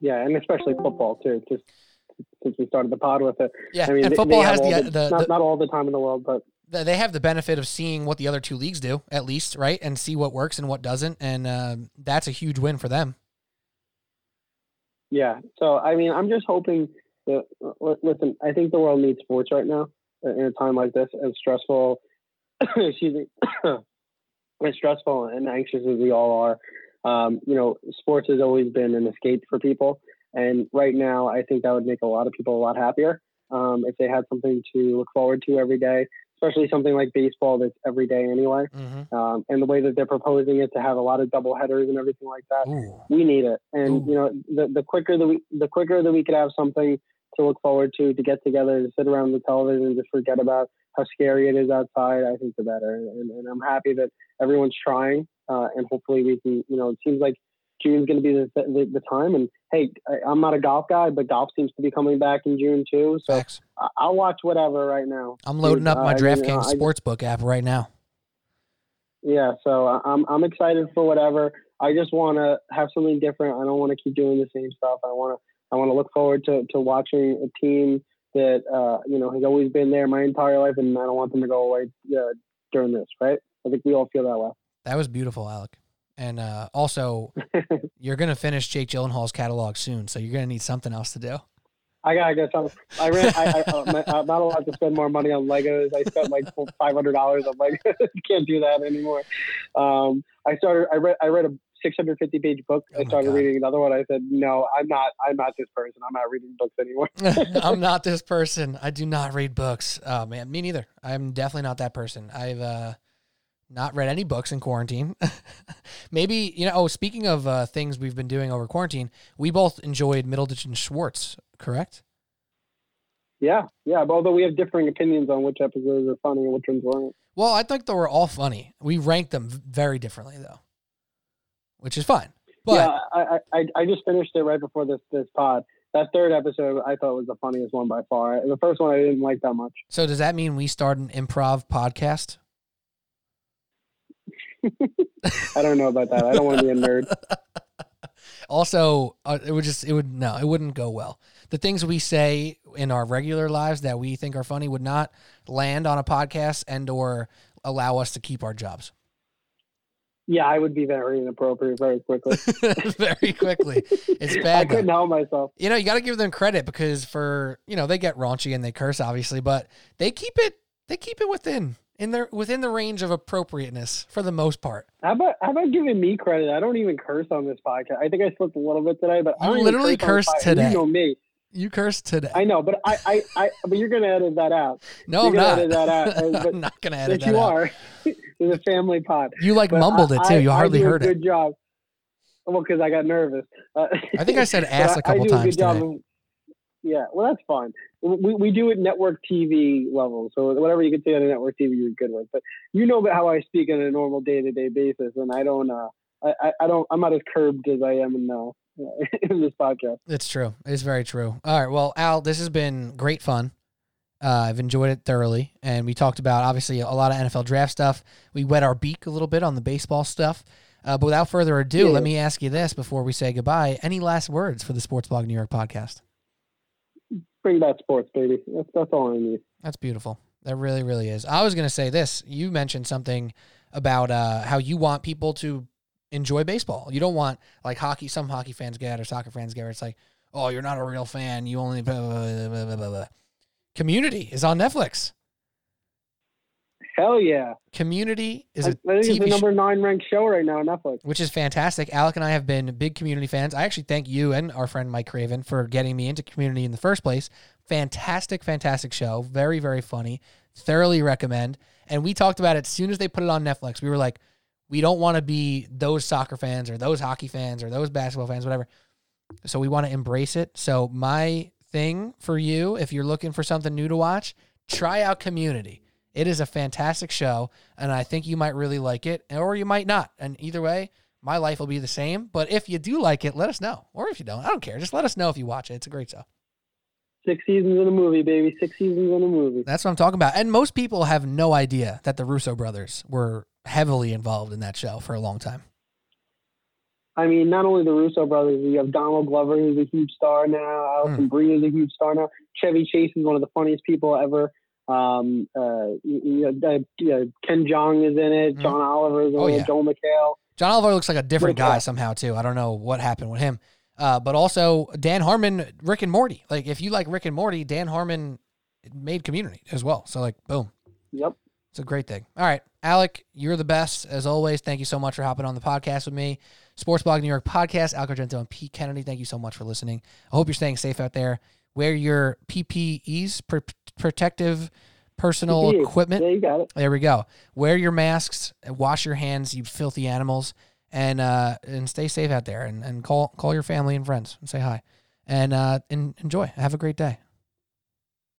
Yeah, and especially football, too, just since we started the pod with it. Yeah, I mean, and football has not all the time in the world, but they have the benefit of seeing what the other two leagues do, at least, right, and see what works and what doesn't, and that's a huge win for them. Yeah, so, I mean, I'm just hoping that, listen, I think the world needs sports right now. In a time like this, as stressful, as stressful and anxious as we all are, you know, sports has always been an escape for people. And right now, I think that would make a lot of people a lot happier if they had something to look forward to every day, especially something like baseball that's every day anyway. Mm-hmm. And the way that they're proposing it to have a lot of double headers and everything like that, we need it. And you know, the quicker that we could have something to look forward to get together, to sit around the television and just forget about how scary it is outside, I think the better. And I'm happy that everyone's trying, and hopefully we can, you know, it seems like June's going to be the time. And hey, I'm not a golf guy, but golf seems to be coming back in June too. So Facts. I'll watch whatever right now. I'm loading up my DraftKings sportsbook app right now. Yeah. So I'm excited for whatever. I just want to have something different. I don't want to keep doing the same stuff. I want to look forward to watching a team that, you know, has always been there my entire life, and I don't want them to go away during this, right? I think we all feel that way. That was beautiful, Alec. And also, you're going to finish Jake Gyllenhaal's catalog soon, so you're going to need something else to do. I got to get something. I'm not allowed to spend more money on Legos. I spent like $500 on Legos. Can't do that anymore. I read a 650-page book. I started reading another one. I said, no, I'm not this person. I'm not reading books anymore. I'm not this person. I do not read books. Oh man, me neither. I'm definitely not that person. I've not read any books in quarantine. Maybe, you know, speaking of things we've been doing over quarantine, we both enjoyed Middleditch and Schwartz, correct? Yeah. Although we have differing opinions on which episodes are funny and which ones weren't. Well, I think they were all funny. We ranked them very differently though, which is fine. But yeah, I just finished it right before this pod. That third episode I thought was the funniest one by far. The first one I didn't like that much. So does that mean we start an improv podcast? I don't know about that. I don't want to be a nerd. Also, it wouldn't go well. The things we say in our regular lives that we think are funny would not land on a podcast and or allow us to keep our jobs. Yeah, I would be very inappropriate very quickly. Very quickly. It's bad. I couldn't help myself. You know, you got to give them credit because they get raunchy and they curse obviously, but they keep it within the range of appropriateness for the most part. How about giving me credit? I don't even curse on this podcast. I think I slipped a little bit today, but I literally cursed today. You know me. You cursed today. I know, but but you're going to edit that out. No, I'm not. I'm not going to edit that out. If you are, it's a family pod. You mumbled it too. You hardly heard it. Good job. Well, because I got nervous. I think I said ass a couple times today. Yeah, well, that's fine. We do it network TV level, so whatever you can say on a network TV, you're good with. But you know about how I speak on a normal day-to-day basis, and I don't. I'm not as curbed as I am in this podcast. It's true. It's very true. All right. Well, Al, this has been great fun. I've enjoyed it thoroughly, and we talked about obviously a lot of NFL draft stuff. We wet our beak a little bit on the baseball stuff. But without further ado, Let me ask you this before we say goodbye: any last words for the Sports Blog New York podcast? Bring back sports, baby. That's all I need. That's beautiful. That really, really is. I was going to say this. You mentioned something about how you want people to enjoy baseball. You don't want, like, hockey. Some hockey fans get it, or soccer fans get it. It's like, oh, you're not a real fan. You only blah, blah, blah, blah, blah, blah. Community is on Netflix. Hell yeah. Community is I think it's the number 9 ranked show right now on Netflix. Which is fantastic. Alec and I have been big Community fans. I actually thank you and our friend Mike Craven for getting me into Community in the first place. Fantastic, fantastic show. Very, very funny. Thoroughly recommend. And we talked about it as soon as they put it on Netflix. We were like, we don't want to be those soccer fans or those hockey fans or those basketball fans, whatever. So we want to embrace it. So my thing for you, if you're looking for something new to watch, try out Community. It is a fantastic show, and I think you might really like it, or you might not. And either way, my life will be the same. But if you do like it, let us know. Or if you don't, I don't care. Just let us know if you watch it. It's a great show. 6 seasons in a movie, baby. 6 seasons in a movie. That's what I'm talking about. And most people have no idea that the Russo brothers were heavily involved in that show for a long time. I mean, not only the Russo brothers, you have Donald Glover, who's a huge star now. Alison Brie is a huge star now. Chevy Chase is one of the funniest people ever. Ken Jeong is in it. John Oliver is in it. Joel McHale. John Oliver looks like a different guy somehow too. I don't know what happened with him. But also Dan Harmon, Rick and Morty. Like, if you like Rick and Morty, Dan Harmon made Community as well. So, like, boom. Yep. It's a great thing. All right, Alec, you're the best as always. Thank you so much for hopping on the podcast with me. Sports Blog New York Podcast, Alec Argento and Pete Kennedy. Thank you so much for listening. I hope you're staying safe out there. Wear your PPEs, protective personal equipment. Yeah, you got it. There we go. Wear your masks, wash your hands, you filthy animals, and stay safe out there. And call your family and friends and say hi. And enjoy. Have a great day.